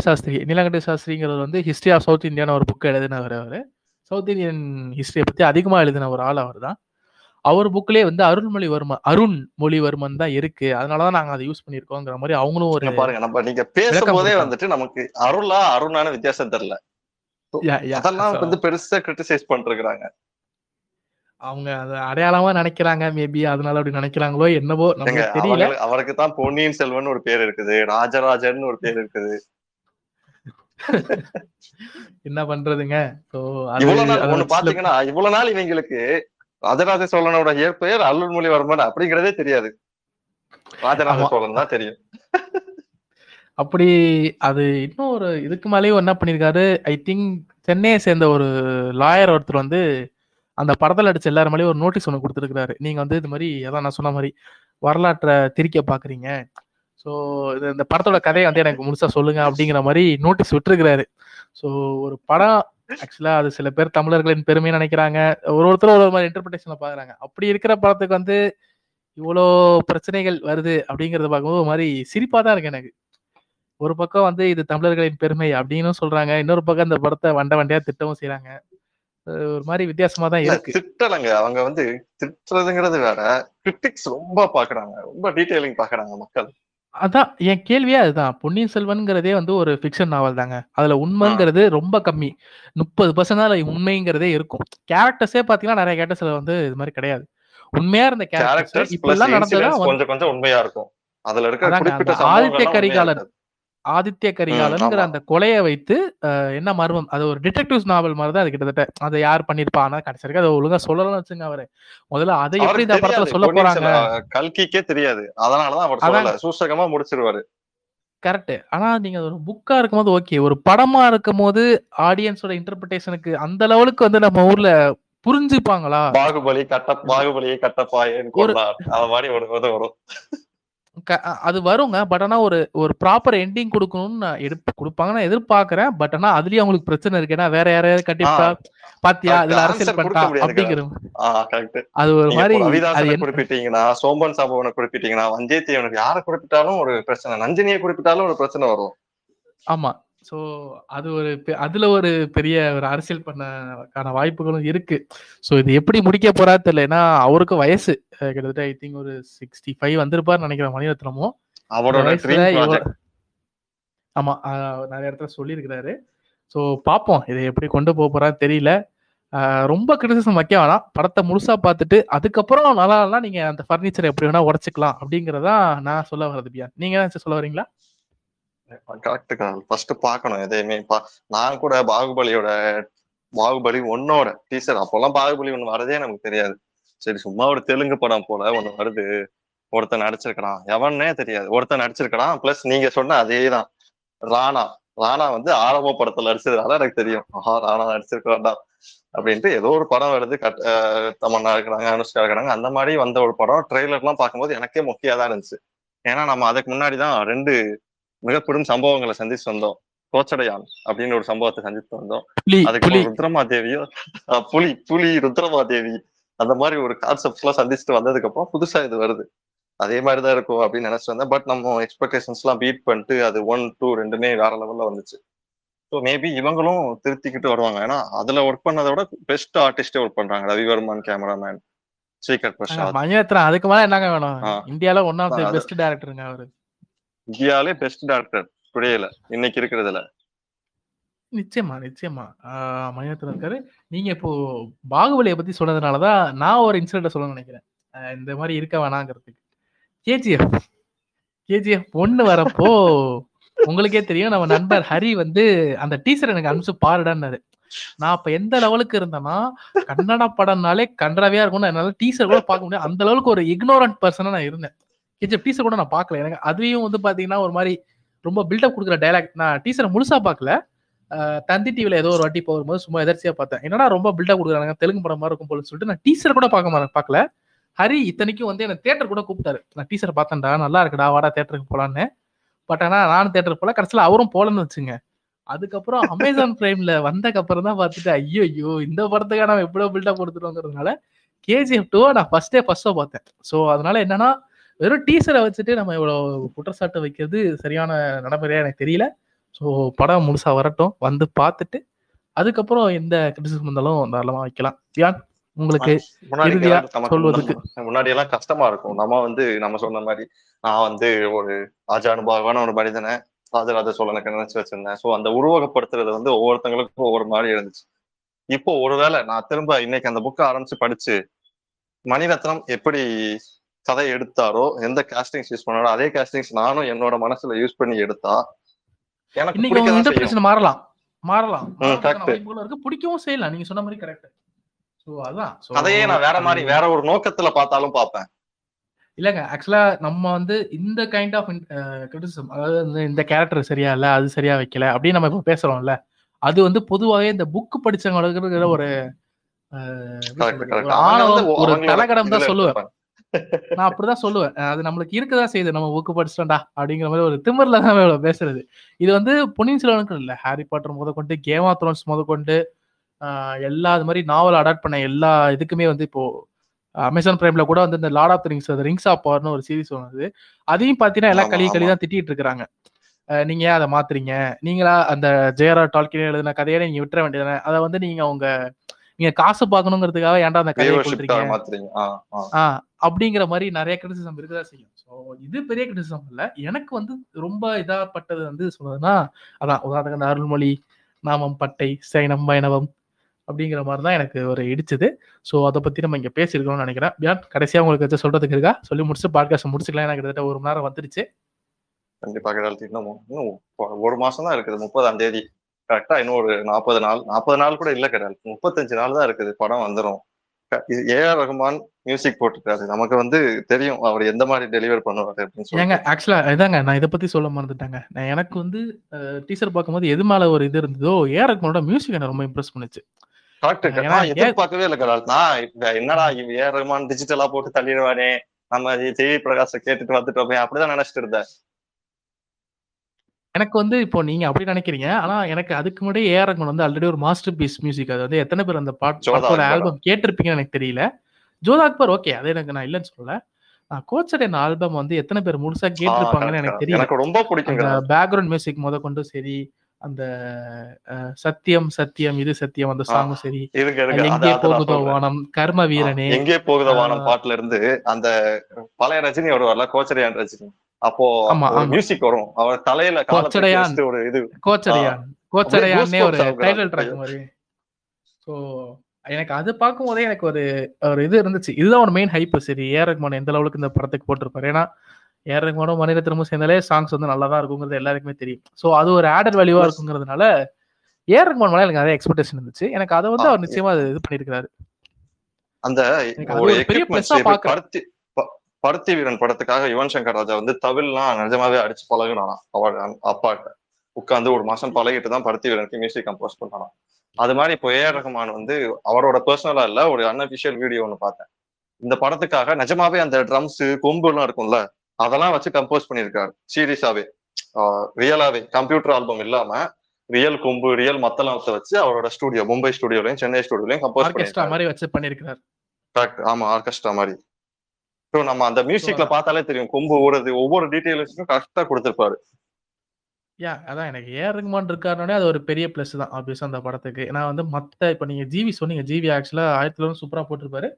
சாஸ்திரிங்கிறது வந்து ஹிஸ்டரி ஆஃப் சவுத் இந்தியான ஒரு புக் எழுதினவர். அவரு சவுத் இந்தியன் ஹிஸ்டரியை பத்தி அதிகமா எழுதின ஒரு ஆள் அவர் தான். அவர் புக்லயே வந்து அருண்மொழிவர்மன் தான் இருக்கு, அதனாலதான் நாங்க அதை யூஸ் பண்ணிருக்கோங்கிற மாதிரி அவங்களும் ஒரு பாருங்க. நம்ம நீங்க பேசும்போதே வந்துட்டு நமக்கு அருளா அருணான வித்தியாசம் தெரியல, அதெல்லாம் வந்து பெருசா கிரிட்டிசைஸ் பண்ணிருக்காங்க. அவங்க அதை அடையாளமா நினைக்கிறாங்க, மேபி அதனால அப்படி நினைக்கிறாங்களோ என்னவோ நமக்கு தெரியல. அவருக்கு தான் பொன்னியின் செல்வன் ஒரு பேர் இருக்குது, ராஜராஜன் ஒரு பேர் இருக்குது, என்ன பண்றதுங்க. பாத்தீங்கன்னா இவ்வளவு நாள் இவங்களுக்கு ராஜராஜ சோழனோட இயற்பெயர் அருள்மொழிவர்மன் அப்படிங்கறதே தெரியாது, ராஜராஜ சோழன் தான் தெரியும். அப்படி அது இன்னும் ஒரு இதுக்கு மேலேயும் என்ன பண்ணிருக்காரு, ஐ திங்க் சென்னையை சேர்ந்த ஒரு லாயர் ஒருத்தர் வந்து அந்த படத்தில் அடிச்சு எல்லாரும் மேலேயும் ஒரு நோட்டீஸ் ஒன்று கொடுத்துருக்கிறாரு. நீங்கள் வந்து இது மாதிரி அதான் நான் சொன்ன மாதிரி வரலாற்றை திரிக்க பார்க்குறீங்க, ஸோ இது இந்த படத்தோட கதையை வந்து எனக்கு முழுசாக சொல்லுங்க அப்படிங்கிற மாதிரி நோட்டீஸ் விட்டுருக்கிறாரு. ஸோ ஒரு படம் ஆக்சுவலாக அது சில பேர் தமிழர்களின் பெருமையை நினைக்கிறாங்க, ஒரு ஒருத்தர் ஒரு மாதிரி இன்டர்பிரேஷனில் பார்க்குறாங்க. அப்படி இருக்கிற படத்துக்கு வந்து இவ்வளோ பிரச்சனைகள் வருது அப்படிங்கிறத பார்க்கும்போது ஒரு மாதிரி சிரிப்பாக தான் இருக்கு எனக்கு. ஒரு பக்கம் வந்து இது தமிழர்களின் பெருமை அப்படின்னு சொல்றாங்க, இன்னொரு பக்கம் இந்த படத்தை வண்ட வண்டையா திட்டவும் செய்யறாங்க. ஒரு மாதிரி வித்தியாசமா தான் இருக்கு. திட்டலங்க அவங்க வந்து திட்டுறதுங்கிறது வேற, கிரிட்டிக்ஸ் ரொம்ப பாக்குறாங்க, ரொம்ப டீடைலிங் பாக்குறாங்க மக்கள். அதான் என் கேள்வியே அதுதான். பொன்னியின் செல்வன்கிறதே வந்து ஒரு ஃபிக்ஷன் நாவல் தாங்க, அதுல உண்மைங்கிறது ரொம்ப கம்மி, 30% தான் உண்மைங்கிறதே இருக்கும். கேரக்டர்ஸே பாத்தீங்கன்னா நிறைய கேரக்டர்ஸ்ல வந்து இது மாதிரி கிடையாது, உண்மையா இருந்த கேரக்டர்ஸ் இப்ப எல்லாம் நடந்ததா கொஞ்சம் கொஞ்சம் உண்மையா இருக்கும். அதுல இருக்கிற குறிப்பிட்ட ஆதித்ய கரிகாலன் அந்த கொலையை வைத்து என்ன மர்மம், அது ஒரு டிடெக்டிவ் நாவல் மாதிரி தான். அது கிட்டத்தட்ட அதை யார் பண்ணிருப்பாங்க கடைசிக்கு அதை ஒழுங்கா சொல்லலாம் வச்சுங்க. அவரு முதல்ல அதை எப்படி இந்த படத்துல சொல்ல போறாங்க கல்கிக்கே தெரியாது, அதனாலதான் அவர் சொல்லல, சூசகமா முடிச்சிருவாரு. கரெக்ட். ஆனா நீங்க ஒரு புக்கா இருக்கும்போது ஓகே, ஒரு படமா இருக்கும் போது ஆடியன்ஸோட இன்டர்பிரிட்டேஷனுக்கு அந்த லெவலுக்கு வந்து நம்ம ஊர்ல புரிஞ்சுப்பாங்களா? பாகுபலி கட்டப்பா வரும் அது வருங்க. பட் ஆனா ஒரு ப்ராப்பர் எண்டிங் கொடுக்கணும்னு நான் கொடுப்பாங்கன்னு எதிர்பார்க்கிறேன். பட் ஆனா அதுலயும் அவங்களுக்கு பிரச்சனை இருக்கு, ஏன்னா வேற யாரையாவது கண்டிப்பா பாத்தியா இதுல அரசியல் பண்ணா அப்படிங்கிறது அது ஒரு மாதிரி. குறிப்பிட்டீங்கன்னா சோம்பன் சாம்பவனை குறிப்பிட்டீங்கன்னா வஞ்சேத்தேவனுக்கு யாரை குறிப்பிட்டாலும் ஒரு பிரச்சனை, நஞ்சினியை குறிப்பிட்டாலும் ஒரு பிரச்சனை வரும். ஆமா, ஸோ அது ஒரு அதுல ஒரு பெரிய ஒரு அரசியல் பண்ணக்கான வாய்ப்புகளும் இருக்கு. ஸோ இது எப்படி முடிக்க போறா தெரியல, ஏன்னா அவருக்கு வயசு கிட்டத்தட்ட ஐ திங்க் ஒரு 65 வந்திருப்பாரு நினைக்கிற மணிரத்னமும். ஆமா, நிறைய இடத்துல சொல்லியிருக்கிறாரு. ஸோ பார்ப்போம் இதை எப்படி கொண்டு போக போறா தெரியல. ரொம்ப கிரிட்டிசிசம் வைக்க வேணாம், படத்தை முழுசா பார்த்துட்டு அதுக்கப்புறம் நல்லா நீங்க அந்த ஃபர்னிச்சர் எப்படி வேணா உடச்சிக்கலாம் அப்படிங்கறதான் நான் சொல்ல வர்றது. பியா நீங்க என்ன சொல்ல வரீங்களா? ஃபர்ஸ்ட் பாக்கணும் எதையுமே. நான் கூட பாகுபலி 1 டீசர், அப்பெல்லாம் பாகுபலி 1 வரதே நமக்கு தெரியாது. சரி சும்மா ஒரு தெலுங்கு படம் போல 1 வருது, ஒருத்தன் நடிச்சிருக்கிறான், எவனே தெரியாது, ஒருத்தன் நடிச்சிருக்கிறான். பிளஸ் நீங்க சொன்ன அதே தான், ராணா வந்து ஆரம்ப படத்துல நடிச்சதுனால எனக்கு தெரியும், ஆஹா ராணா நடிச்சிருக்காண்டா அப்படின்ட்டு. ஏதோ ஒரு படம் வருது, தமன்னா இருக்கிறாங்க, அனுஷ்கா இருக்கிறாங்க, அந்த மாதிரி வந்த ஒரு படம். ட்ரெய்லர் எல்லாம் பார்க்கும்போது எனக்கே முக்கியதான் இருந்துச்சு, ஏன்னா நம்ம அதுக்கு முன்னாடிதான் 2 மிக பெரும் சம்பவங்களை சந்திச்சு வந்தோம். கோச்சடையான் அப்படின்னு ஒரு சம்பவத்தை சந்தித்து வந்தோம், அதுக்கு ருத்ரமாதேவியோ புலி ருத்ரமாதேவி அந்த மாதிரி ஒரு கான்செப்ட் எல்லாம் சந்திச்சுட்டு வந்ததுக்கு அப்புறம் புதுசா இது வருது, அதே மாதிரிதான் இருக்கும் அப்படின்னு நினைச்சு வந்தேன். பட் நம்ம எக்ஸ்பெக்டேஷன்ஸ் எல்லாம் பீட் பண்ணிட்டு அது 1, 2 2மே வேற லெவல்ல வந்துச்சு. ஸோ மேபி இவங்களும் திருத்திக்கிட்டு வருவாங்க, ஏன்னா அதுல ஒர்க் பண்ணதை விட பெஸ்ட் ஆர்டிஸ்டே ஒர்க் பண்றாங்க, ரவிவர்மன் கேமராமேன், ஸ்ரீகர் பிரசாத். அதுக்கு மேல என்னங்க வேணும், இந்தியால 1 ஆஃப் தி பெஸ்ட் டைரக்டருங்க அவரு, இந்தியாவிலே பெஸ்ட் டாக்டர் டுடேல இன்னைக்கு இருக்கிறதுல. நிச்சயமா மணிரத்னம் இருக்காரு. நீங்க இப்போ பாகுபலியை பத்தி சொன்னதுனாலதான் நான் ஒரு இன்சிடென்ட் சொல்லணும்னு நினைக்கிறேன், இந்த மாதிரி இருக்க வேணாங்கிறதுக்கு. KGF 1 வரப்போ உங்களுக்கே தெரியும், நம்ம நண்பர் ஹரி வந்து அந்த டீச்சர் எனக்கு அனுப்பிச்சு பாருடான்னாரு. நான் அப்ப எந்த லெவலுக்கு இருந்தேன்னா, கன்னட படம்னாலே கண்டராவியா இருக்கும்னு என்னால டீச்சர் கூட பார்க்க முடியாது, அந்த அளவுக்கு ஒரு இக்னோரண்ட் பர்சனா நான் இருந்தேன். KGF டீசர் கூட நான் பார்க்கல, எனக்கு அதையும் வந்து பாத்தீங்கன்னா ஒரு மாதிரி ரொம்ப பில்டப் கொடுக்குற டைலாக். நான் டீசரை முழுசா பார்க்கல, தந்தி டிவில ஏதோ ஒரு வாட்டி போகும்போது சும்மா எதர்ச்சியா பார்த்தேன், என்னன்னா ரொம்ப பில்டப் கொடுக்குறாங்க தெலுங்கு படம் மாதிரி இருக்கும் போல சொல்லிட்டு நான் டீசரை கூட பார்க்கல. ஹரி இத்தனைக்கும் வந்து எனக்கு தியேட்டர் கூட கூப்பிட்டாரு, நான் டீசரை பார்த்தேன்டா நல்லா இருக்குடா வாடா தியேட்டருக்கு போலான்னு. பட் ஆனா நானும் தியேட்டருக்கு போல, கடைசியில் அவரும் போலன்னு வச்சுங்க. அதுக்கப்புறம் அமேசான் பிரைம்ல வந்ததுக்கு அப்புறம் தான் பார்த்துட்டு ஐயோ இந்த படத்துக்காக நம்ம எவ்வளவு பில்டப் கொடுத்துருவோங்கிறதுனால KGF 2 நான் ஃபர்ஸ்ட் பார்த்தேன். ஸோ அதனால என்னன்னா வெறும் டீசரை வச்சுட்டு நம்ம இவ்வளோ குற்றச்சாட்டை வைக்கிறது சரியான நடைமுறையா எனக்கு தெரியல. ஸோ படம் முழுசா வரட்டும், வந்து பார்த்துட்டு அதுக்கப்புறம் எந்த கிரிட்டிசிசம் இருந்தாலும் தாராளமா வைக்கலாம். தியான் உங்களுக்கு சொல்வதுக்கு முன்னாடி எல்லாம் கஷ்டமா இருக்கும், நம்ம வந்து நம்ம சொன்ன மாதிரி நான் வந்து ஒரு ராஜானுபாவான ஒரு மனிதனை ராஜராஜ சோழனுக்கு நினைச்சு வச்சிருந்தேன். ஸோ அந்த உருவகப்படுத்துறது வந்து ஒவ்வொருத்தங்களுக்கும் ஒவ்வொரு மாதிரி இருந்துச்சு. இப்போ ஒருவேளை நான் திரும்ப இன்னைக்கு அந்த புக்கை ஆரம்பிச்சு படிச்சு மணிரத்னம் எப்படி கதை எடுத்தாரோ, எந்த கேஸ்டிங்ஸ் யூஸ் பண்ணாரோ அதே கேஸ்டிங்ஸ் நானும் என்னோட மனசுல யூஸ் பண்ணி எடுத்தா எனக்கு மாறலாம் மாறலாம் பிடிக்கவும் செய்யலாம். நீங்க சொன்ன மாதிரி கரெக்ட். அதையே நான் வேற மாதிரி வேற ஒரு நோக்கத்துல பார்த்தாலும் பார்ப்பேன். இல்லங்க ஆக்சுவலா நம்ம வந்து இந்த கைண்ட் ஆஃப் கிரிட்டிசிசம், அதாவது இந்த கேரக்டர் சரியா இல்ல, அது சரியா வைக்கல அப்படின்னு நம்ம இப்போ பேசுறோம்ல, அது வந்து பொதுவாகவே இந்த புக் படிச்சவங்களுக்கு ஒரு தலைகடம் தான் சொல்லுவேன் நான். அப்படிதான் சொல்லுவேன். அது நம்மளுக்கு இருக்கதான் செய்யுது, நம்ம புக்கு படிச்சிட்டோம்டா அப்படிங்கிற மாதிரி ஒரு திமிர்ல தான் இவ்வளவு பேசுறது. இது வந்து பொன்னியின் செல்வனுக்கு இல்ல, ஹாரி பாட்டர் முதற்கொண்டு கேம் ஆஃப் த்ரோன்ஸ் முதற்கொண்டு எல்லா அது மாதிரி நாவல் அடாப்ட் பண்ண எல்லா இதுக்குமே வந்து இப்போ அமேசான் பிரைம்ல கூட வந்து இந்த Lord of the Rings, Rings of பவர்னு ஒரு சீரிஸ் ஒன்று, அதையும் பார்த்தீங்கன்னா எல்லாம் கலி தான் திட்டிட்டு இருக்கிறாங்க. நீங்க ஏன் அதை மாத்துறீங்க, நீங்களா அந்த ஜேஆர் டால்கின் எழுதின கதையை நீங்க விட்டுற வேண்டியதானே, அதை வந்து நீங்க உங்க நீங்க காசு பார்க்கணுங்கிறதுக்காக ஏன்டா அந்த கதையை கொடுத்துருக்கீங்க அப்படிங்கிற மாதிரி நிறைய கிரிட்டிசிசம் இருக்குதா செய்யும். ஸோ இது பெரிய கிரிட்டிசிசம் இல்லை. எனக்கு வந்து ரொம்ப இதாகப்பட்டது வந்து சொல்றதுன்னா அதான் உதாரணத்துக்கு அந்த அருள்மொழி நாமம் பட்டை சைனம் வைணவம் அப்படிங்கிற மாதிரி தான் எனக்கு ஒரு இடிச்சுது. ஸோ அதை பற்றி நம்ம இங்கே பேசியிருக்கணும்னு நினைக்கிறேன். பியான் கடைசியாக உங்களுக்கு எதாவது சொல்கிறதுக்கு இருக்கா? சொல்லி முடிச்சு பாட்காஸ்ட் முடிச்சுக்கலாம். எனக்கு கிட்டத்தட்ட ஒரு மணி நேரம் வந்துருச்சு. கண்டிப்பாக இன்னும் ஒரு மாதம் தான் இருக்குது, 30ஆம் தேதி கரெக்டாக. இன்னும் ஒரு 40 நாள் கூட இல்லை கிடையாது, 35 நாள் தான் இருக்குது. படம் வந்துடும். ஏஆர் ரகுமான் மியூசிக் போட்டுருக்காரு, நமக்கு வந்து தெரியும் அவர் எந்த மாதிரி டெலிவர் பண்ணுவாரு அப்படின்னு சொல்லுங்க. ஆக்சுவலா இதாங்க நான் இதை பத்தி சொல்ல மறந்துட்டாங்க. நான் எனக்கு வந்து டீச்சர் பார்க்கும்போது எது மேல ஒரு இது இருந்ததோ ஏஆர் ரகுமானோட மியூசிக் என்ன ரொம்ப இம்ப்ரெஸ் பண்ணுச்சு. பார்க்கவே இல்லை, என்னடா ஏஆர் ரகுமான் டிஜிட்டலா போட்டு தள்ளிடுவானே, நம்ம தேவி பிரகாஷ கேட்டுட்டு வந்துட்டு போய் அப்படிதான் நினைச்சிட்டு இருந்தேன். எனக்கு வந்து இப்போ நீங்க அப்படி நினைக்கிறீங்க, ஆனா எனக்கு அதுக்கு முன்னாடி ஏஆர் ரகுமான் வந்து ஆல்ரெடி ஒரு மாஸ்டர் பீஸ் மியூசிக். அது வந்து எத்தனை பேர் அந்த பாட்டோட ஆல்பம் கேட்டிருப்பீங்கன்னு எனக்கு தெரியல. ஜோதா அக்பர் ஓகே, அது எனக்கு நான் இல்லைன்னு சொல்லல. கோச்சடை ஆல்பம் வந்து எத்தனை பேர் முழுசா கேட்டிருப்பாங்கன்னு எனக்கு தெரியல. எனக்கு ரொம்ப பிடிக்கும் பேக்ரவுண்ட் மியூசிக் முதற்கொண்டு சரி, அந்த சத்தியம் சத்தியம் இது சத்தியம் அந்த சாங்கும் சரி, எங்கே போகுதோ வானம், கர்ம வீரனே, எங்கே போகுதோ வானம் பாட்டுல இருந்து அந்த பழைய ரஜினி ஒரு வரல, கோச்சடையான் ரஜினி அப்போ மியூசிக் வரும். அவர் தலையில கோச்சடையான் ஒரு இது கோச்சடையான் கோச்சடையானே ஒரு டைட்டில் ட்ராக் மாதிரி. சோ எனக்கு அது பார்க்கும் போதே எனக்கு ஒரு ஒரு இது இருந்துச்சு. இதுதான் ஒரு மெயின் ஹைப்பு. சரி ஏஆர் ரகுமான் எந்த லெவலுக்கு இந்த படத்துக்கு போட்டிருப்பாரு, ஏன்னா ஏஆர் ரகுமானும் மணிரத்னமும் சேர்ந்தாலே சாங்ஸ் வந்து நல்லா தான் இருக்குங்கிறது எல்லாருக்குமே தெரியும். ஸோ அது ஒரு ஆடட் வேல்யூவா இருக்குங்கிறதுனால ஏஆர் ரகுமான் மேலே எனக்கு நிறைய எக்ஸ்பெக்டேஷன் இருந்துச்சு. எனக்கு அதை வந்து அவர் நிச்சயமா இது பண்ணிருக்கிறாரு. அந்த பெரிய பிளஸா பார்க்க பருத்தி வீரன் படத்துக்காக யுவன் சங்கர் ராஜா வந்து தவில்லாம் நிஜமாவே அடிச்சு பழகினானா. அவள் அப்பாட்ட உட்காந்து ஒரு மாசம் பழகிட்டு தான் பருத்தி வீரனுக்கு மியூசிக் கம்போஸ் பண்ணானா. அது மாதிரி இப்போ ஏஆர் ரகுமான் வந்து அவரோட பர்சனலா இல்ல, ஒரு அன்அபிஷியல் வீடியோ ஒன்று பார்த்தேன். இந்த படத்துக்காக நிஜமாவே அந்த ட்ரம்ஸ் கொம்பு எல்லாம் இருக்கும்ல, அதெல்லாம் வச்சு கம்போஸ் பண்ணியிருக்காரு. சீரியஸாவே ரியலாவே, கம்ப்யூட்டர் ஆல்பம் இல்லாம ரியல் கொம்பு ரியல் மத்தளத்தை வச்சு அவரோட ஸ்டுடியோ, மும்பை ஸ்டுடியோலையும் சென்னை ஸ்டுடியோலையும் கம்போஸ் பண்ணியிருக்காரு. கரெக்ட், ஆமா, ஆர்கெஸ்ட்ரா மாதிரி. ஸோ நம்ம அந்த மியூசிக்ல பார்த்தாலே தெரியும் கொம்பு ஓடுறது, ஒவ்வொரு டீட்டெயில்ஸும் கரெக்டா கொடுத்துருப்பாரு. அதான் எனக்கு ஏஆர் ரகுமான் இருக்காருனே அது ஒரு பெரிய பிளஸ் தான் ஆப்வியஸா அந்த படத்துக்கு. நான் வந்து மத்த இப்போ நீங்க ஜிவி சொன்னீங்க, ஜிவி ஆக்சுவலா 1900 சூப்பரா போட்டிருப்பாரு.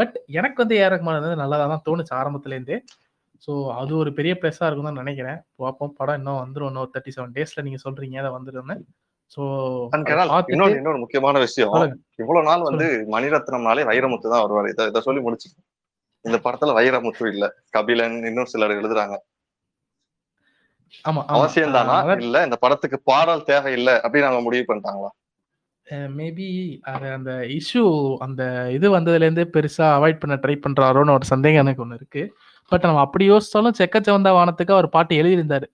பட் எனக்கு வந்து ஏஆர் ரகுமான் வந்து நல்லா தான் தோணுச்சு ஆரம்பத்துலேருந்து. ஸோ அது ஒரு பெரிய பிளஸ்ஸா இருக்கும் தான் நினைக்கிறேன். பார்ப்போம், படம் இன்னும் வந்துடும், இன்னொரு 37 daysல நீங்க சொல்றீங்க அதை வந்துடும்னு. ஸோ இன்னொரு முக்கியமான விஷயம், இவ்வளவு நாள் வந்து மணிரத்னம்னாலே வைரமுத்து தான் வருவாரு. இதை சொல்லி முடிச்சு, இந்த படத்துல வைரமுத்து இல்ல, கபிலன், இன்னும் சிலர் எழுதுறாங்க. அவசியம் தானா இல்ல இந்த படத்துக்கு பாடல் தேவை இல்லை அப்படின்னு அவங்க முடிவு பண்ணிட்டாங்களா? மேபி அந்த இஷ்யூ அந்த இது வந்ததுல இருந்து பெருசா அவாய்ட் பண்ண ட்ரை பண்றாரோன்னு ஒரு சந்தேகம் எனக்கு ஒண்ணு இருக்கு. பட் நம்ம அப்படி யோசிச்சாலும் செக்கச்சவந்த வானத்துக்கு அவர் பாட்டு எழுதியிருந்தாரு.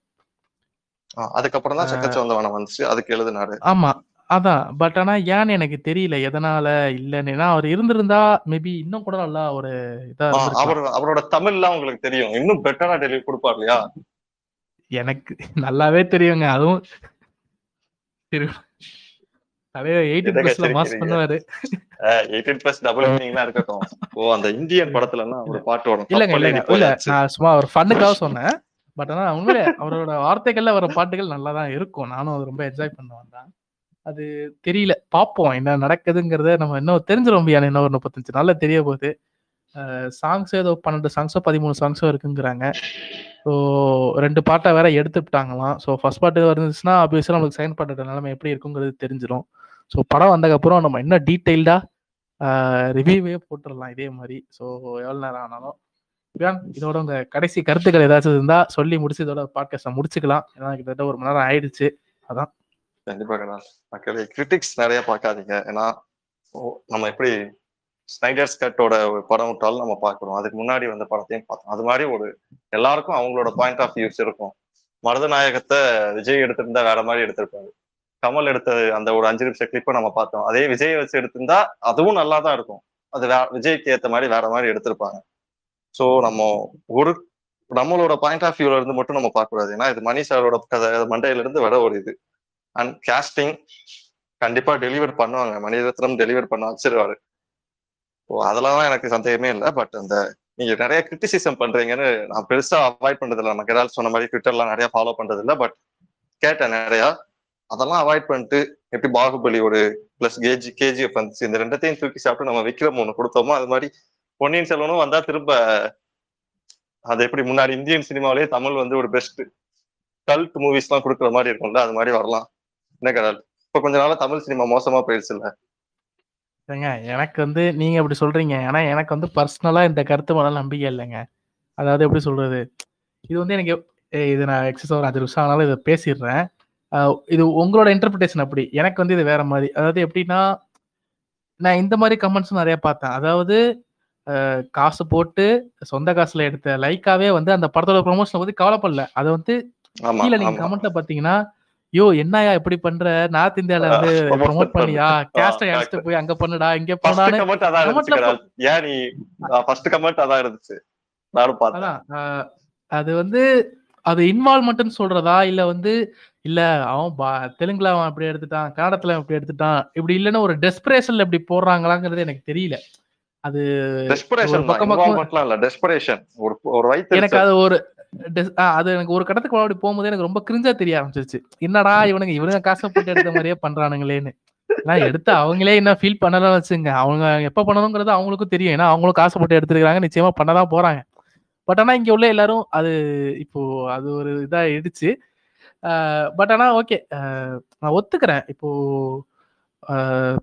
அதுக்கப்புறம் தான் செக்கச்சவந்த வானம் வந்துச்சு, அதுக்கு எழுதினாரு. ஆமா அதான். பட் ஆனா ஏன்னு எனக்கு தெரியல எதனால இல்லன்னா. அவர் இருந்திருந்தா மேபி இன்னும் கூட நல்லா ஒரு இதா அவரோட தமிழ்லாம் உங்களுக்கு தெரியும், இன்னும் பெட்டரா டெலிவரி கொடுப்பார் இல்லையா? எனக்கு நல்லாவே தெரியுங்க, அதுவும் சொன்னேன். பட் ஆனா உண்மையிலே அவரோட வார்த்தைகள்ல வர பாட்டுகள் நல்லா தான் இருக்கும். நானும் அது ரொம்ப என்ஜாய் பண்ணுவேன் தான். அது தெரியல, பார்ப்போம் என்ன நடக்குதுங்கிறத. நம்ம இன்னும் தெரிஞ்சிடும் பியான், இன்னும் ஒரு 35 நாள்ல தெரிய போகுது. சாங்ஸ் ஏதோ 12 சாங்ஸோ 13 சாங்ஸோ இருக்குங்கிறாங்க. ஸோ 2 பாட்டை வேற எடுத்துட்டாங்களாம். ஸோ ஃபர்ஸ்ட் பாட்டு இருந்துச்சுன்னா ஆப்வியஸாக நம்மளுக்கு செகண்ட் பாட்டோட நிலைமை எப்படி இருக்குங்கிறது தெரிஞ்சிடும். ஸோ படம் வந்ததுக்கப்புறம் நம்ம இன்னும் டீட்டெயில்டாக ரிவ்யூவே போட்டுடலாம் இதே மாதிரி. ஸோ எவ்வளோ நேரம் ஆனாலும் இதோட உங்கள் கடைசி கருத்துக்கள் ஏதாச்சும் இருந்தால் சொல்லி முடிச்சு இதோட பாட்காஸ்ட்டை முடிச்சுக்கலாம். ஏன்னா கிட்டத்தட்ட ஒரு மணி நேரம் ஆயிடுச்சு. அதான் கண்டிப்பாக மக்களே கிரிட்டிக்ஸ் நிறைய பார்க்காதீங்க. ஏன்னா நம்ம எப்படி ஸ்னைடர்ஸ் கட்டோட ஒரு படம் விட்டாலும் நம்ம பார்க்குறோம், அதுக்கு முன்னாடி வந்த படத்தையும் பார்த்தோம். அது மாதிரி ஒரு எல்லாருக்கும் அவங்களோட பாயிண்ட் ஆஃப் வியூஸ் இருக்கும். மருதநாயகத்தை விஜய் எடுத்திருந்தா வேற மாதிரி எடுத்திருப்பாரு, கமல் எடுத்தது அந்த ஒரு 5 நிமிஷம் கிளிப்பை நம்ம பார்த்தோம். அதே விஜய் வச்சு எடுத்திருந்தா அதுவும் நல்லா தான் இருக்கும், அது விஜய்க்கு ஏற்ற மாதிரி வேற மாதிரி எடுத்திருப்பாங்க. ஸோ நம்ம ஒரு நம்மளோட பாயிண்ட் ஆஃப் வியூல இருந்து மட்டும் நம்ம பார்க்கக்கூடாது. ஏன்னா இது மணி சாரோட கதை, மண்டையில இருந்து வர ஒரு இது. அண்ட் கேஸ்டிங் கண்டிப்பா டெலிவர் பண்ணுவாங்க, மணிரத்னம் டெலிவர் பண்ண வச்சிருவாரு, அதெல்லாம் எனக்கு சந்தேகமே இல்லை. பட் அந்த நீங்க நிறைய கிரிட்டிசிசம் பண்றீங்கன்னு நான் பெருசா அவாய்ட் பண்றது இல்லை. நமக்கு ஏதாவது சொன்ன மாதிரி ட்விட்டர்லாம் நிறைய ஃபாலோ பண்றது இல்லை, பட் கேட்டேன் நிறையா. அதெல்லாம் அவாய்ட் பண்ணிட்டு எப்படி பாகுபலி ஒரு பிளஸ் கேஜிஎஃப் வந்துச்சு, இந்த ரெண்டத்தையும் தூக்கி சாப்பிட்டு நம்ம விக்ரம் ஒன்று கொடுத்தோமோ அது மாதிரி பொன்னியின் செல்வனும் வந்தா திரும்ப அது எப்படி முன்னாடி இந்தியன் சினிமாவிலேயே தமிழ் வந்து ஒரு பெஸ்ட் கல்ட் மூவிஸ் எல்லாம் கொடுக்குற மாதிரி இருக்கும்ல, அது மாதிரி வரலாம். என்ன கடால் இப்ப கொஞ்ச நாளா தமிழ் சினிமா மோசமா போயிடுச்சு இல்ல? எனக்கு வந்து நீங்க அப்படி சொல்றீங்க, ஏன்னா எனக்கு வந்து பர்சனலா இந்த கருத்து மேல நம்பிக்கை இல்லைங்க. அதாவது எப்படி சொல்றது, இது வந்து எனக்கு இது நான் எக்ஸஸ் ஒரு 10 நிமிஷம் ஆனாலும் இதை பேசிடுறேன். இது உங்களோட இன்டர்பிரிட்டேஷன் அப்படி, எனக்கு வந்து இது வேற மாதிரி. அதாவது எப்படின்னா, நான் இந்த மாதிரி கமெண்ட்ஸும் நிறைய பார்த்தேன். அதாவது காசு போட்டு சொந்த காசுல எடுத்த லைக்காவே வந்து அந்த படத்தோட ப்ரொமோஷனை பத்தி கவலைப்படல. அதை வந்து கீழே நீங்க கமெண்ட்ல பாத்தீங்கன்னா, யோ என்னயா இப்படி பண்ற, நார்த் இந்தியால வந்து ப்ரொமோட் பண்ணியா, கேஸ்ட எடுத்து போய் அங்க பண்ணுடா இங்க பண்ணானே. அது வந்து அது இன்வால்வ்மெண்ட்னு சொல்றதா, இல்ல வந்து இல்ல அவன் தெலுங்குல அவன் அப்படி எடுத்துட்டான், கன்னடத்துல அவன் அப்படி எடுத்துட்டான், இப்படி இல்லைன்னா ஒரு டெஸ்பிரேஷன்ல இப்படி போடுறாங்களாங்கிறது எனக்கு தெரியல. அது எனக்கு அது ஒரு அது எனக்கு ஒரு கட்டத்துக்கு அப்படி போகும்போது எனக்கு ரொம்ப கிரிஞ்சா தெரிய ஆரம்பிச்சிருச்சு. என்னடா இவனுங்க காசை போட்டு எடுத்த மாதிரியே பண்றானுங்களேன்னு. நான் எடுத்து அவங்களே என்ன ஃபீல் பண்ணலாம் வச்சுங்க, அவங்க எப்ப பண்ணணுங்கிறது அவங்களுக்கும் தெரியும். ஏன்னா அவங்களும் காசை போட்டு எடுத்துருக்காங்க, நிச்சயமா பண்ணதான் போறாங்க. பட் ஆனா இங்க உள்ள எல்லாரும் அது இப்போ அது ஒரு இதா ஆயிடுச்சு. பட் ஆனா ஓகே, நான் ஒத்துக்கிறேன். இப்போ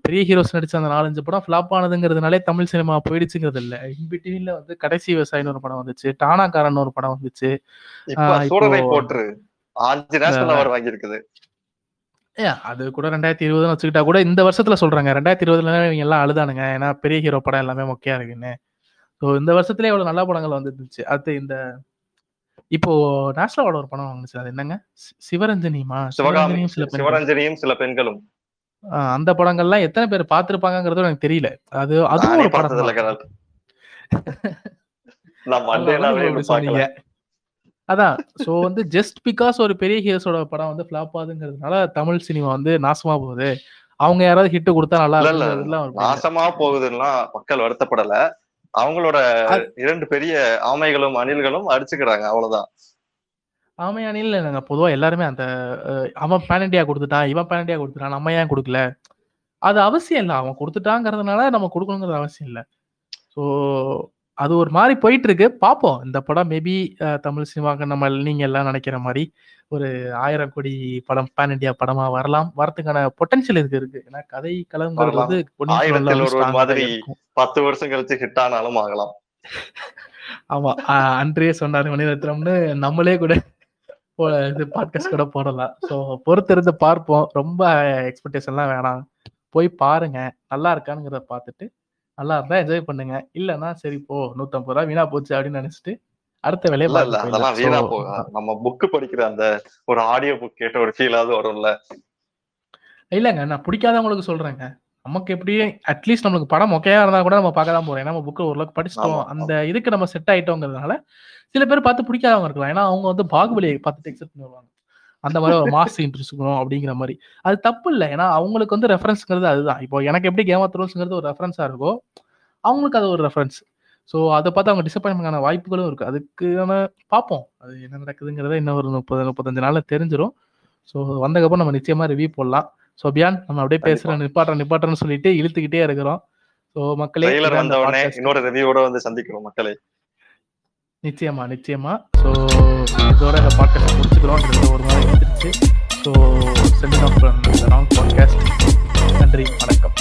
பெரிய ஹீரோஸ் நடிச்ச அந்த 4-5 படம் ஃபிளாப் ஆனதுங்கிறதுனாலே தமிழ் சினிமா போயிடுச்சுங்கிறது இல்லை. இன்பிட்வீன்ல வந்து கடைசி விவசாயின்னு ஒரு படம் வந்துச்சு, டானாக்காரன் ஒரு படம் வந்துச்சு, அது கூட 2020 வச்சுக்கிட்டா கூட இந்த வருஷத்துல சொல்றாங்க. 2020 இவங்க எல்லாம் அழுதானுங்க, ஏன்னா பெரிய ஹீரோ படம் எல்லாமே முக்கியம் இருக்குன்னு. ஸோ இந்த வருஷத்துலயே எவ்வளவு நல்ல படங்கள் வந்துருந்துச்சு. அது இந்த இப்போ நேஷனல் அவார்டு ஒரு படம் வந்துச்சு, அது என்னங்க, சிவரஞ்சனியுமா, சிவரஞ்சனியும் சில பெண்களும். அந்த படங்கள்லாம் எத்தனை பேர் பார்த்திருப்பாங்கிறது எனக்கு தெரியல. அது அதுவும் ஒரு படம் அதான். சோ வந்து ஜஸ்ட் பிகாஸ் ஒரு பெரிய ஹீரோஸோட படம் வந்து ஃபிளாப் ஆகுதுங்கிறதுனால தமிழ் சினிமா வந்து நாசமா போகுது. அவங்க யாராவது ஹிட் கொடுத்தா நல்லா இல்ல நாசமா போகுதுன்னா மக்கள் வருத்தப்படல, அவங்களோட 2 பெரிய ஆமைகளும் அணில்களும் அடிச்சுக்கிறாங்க, அவ்வளவுதான். ஆமையானே இல்லை, நாங்கள் பொதுவாக எல்லாருமே அந்த அவன் பேன் இண்டியா கொடுத்துட்டான், இவன் பேன் இண்டியா கொடுத்துட்டான், நம்ம ஏன் கொடுக்கல, அது அவசியம் இல்லை. அவன் கொடுத்துட்டாங்கிறதுனால நம்ம கொடுக்கணுங்கிறது அவசியம் இல்லை. ஸோ அது ஒரு மாதிரி போயிட்டு இருக்கு. பார்ப்போம், இந்த படம் மேபி தமிழ் சினிமாவுக்கு நம்ம நீங்கள் எல்லாம் நினைக்கிற மாதிரி ஒரு 1000 கோடி படம், பேன் இண்டியா படமா வரலாம், வரதுக்கான பொட்டன்ஷியல் இருக்கு. ஏன்னா கதை கலங்கிறது 10 வருஷம் கழிச்சு ஹிட் ஆனாலும் ஆகலாம். ஆமா, அன்றையே சொன்னாரு மணிரத்னம்னு, நம்மளே கூட பாட்காஸ்ட் கூட போடலாம். ஸோ பொறுத்து இருந்து பார்ப்போம், ரொம்ப எக்ஸ்பெக்டேஷன்லாம் வேணாம். போய் பாருங்க, நல்லா இருக்கானுங்கிறத பார்த்துட்டு நல்லா இருந்தா என்ஜாய் பண்ணுங்க, இல்லைன்னா சரி போ, 150 ரூபா வீணா போச்சு அப்படின்னு நினைச்சிட்டு அடுத்த வேலையை அதெல்லாம் வீணா போகும். நம்ம புக்கு படிக்கிற அந்த ஒரு ஆடியோ புக் கேட்ட ஒரு ஃபீலாவது வரும்ல. இல்லைங்க, நான் பிடிக்காதவங்களுக்கு சொல்றேங்க. நமக்கு எப்படியும் அட்லீஸ்ட் நம்மளுக்கு படம் மொக்கையா இருந்தா கூட நம்ம பார்க்க தான் போறோம். ஏன்னா நம்ம புக்கில் ஓரளவுக்கு படிச்சுட்டோம், அந்த இதுக்கு நம்ம செட் ஆயிட்டோங்கிறதுனால. சில பேர் பார்த்து பிடிக்காதவங்க இருக்கலாம், ஏன்னா அவங்க வந்து பாகுபலியை பார்த்துட்டு எக்ஸப்ட் பண்ணி வருவாங்க, அந்த மாதிரி ஒரு மாஸ் இன்ட்ரெஸ்ட் இருக்கணும் அப்படிங்கிற மாதிரி. அது தப்பு இல்லை, ஏன்னா அவங்களுக்கு வந்து ரெஃபரன்ஸுங்கிறது அதுதான். இப்போ எனக்கு எப்படி கேம் ஆஃப் த்ரோன்ஸ்ங்கிறது ஒரு ரெஃபரன்ஸாக இருக்கோ, அவங்களுக்கு அது ஒரு ரெஃபரன்ஸ். ஸோ அதை பார்த்து அவங்க டிசப்பாயின்ட்மெண்டான வாய்ப்புகளும் இருக்குது. அதுக்கு நம்ம பார்ப்போம் அது என்ன நடக்குதுங்கிறத இன்னும் ஒரு 30-35 நாளில் தெரிஞ்சிடும். ஸோ வந்ததுக்கப்புறம் நம்ம நிச்சயமாக ரிவ்யூ போடலாம். ஸோ பியான் நம்ம அப்படியே பேசுற நிப்பாட்டன்னு சொல்லிட்டு இழுத்துக்கிட்டே இருக்கிறோம். ஸோ மக்களே, இன்னொரு ரிவ்யூவோட வந்து சந்திக்கிறோம் மக்களே. நிச்சயமா நிச்சயமா. ஸோ இதோட இந்த பாட்காஸ்ட் முடிச்சுக்கிறோம், ஒரு நாள் எடுத்துருச்சு. So sending off wrong podcast நன்றி, வணக்கம்.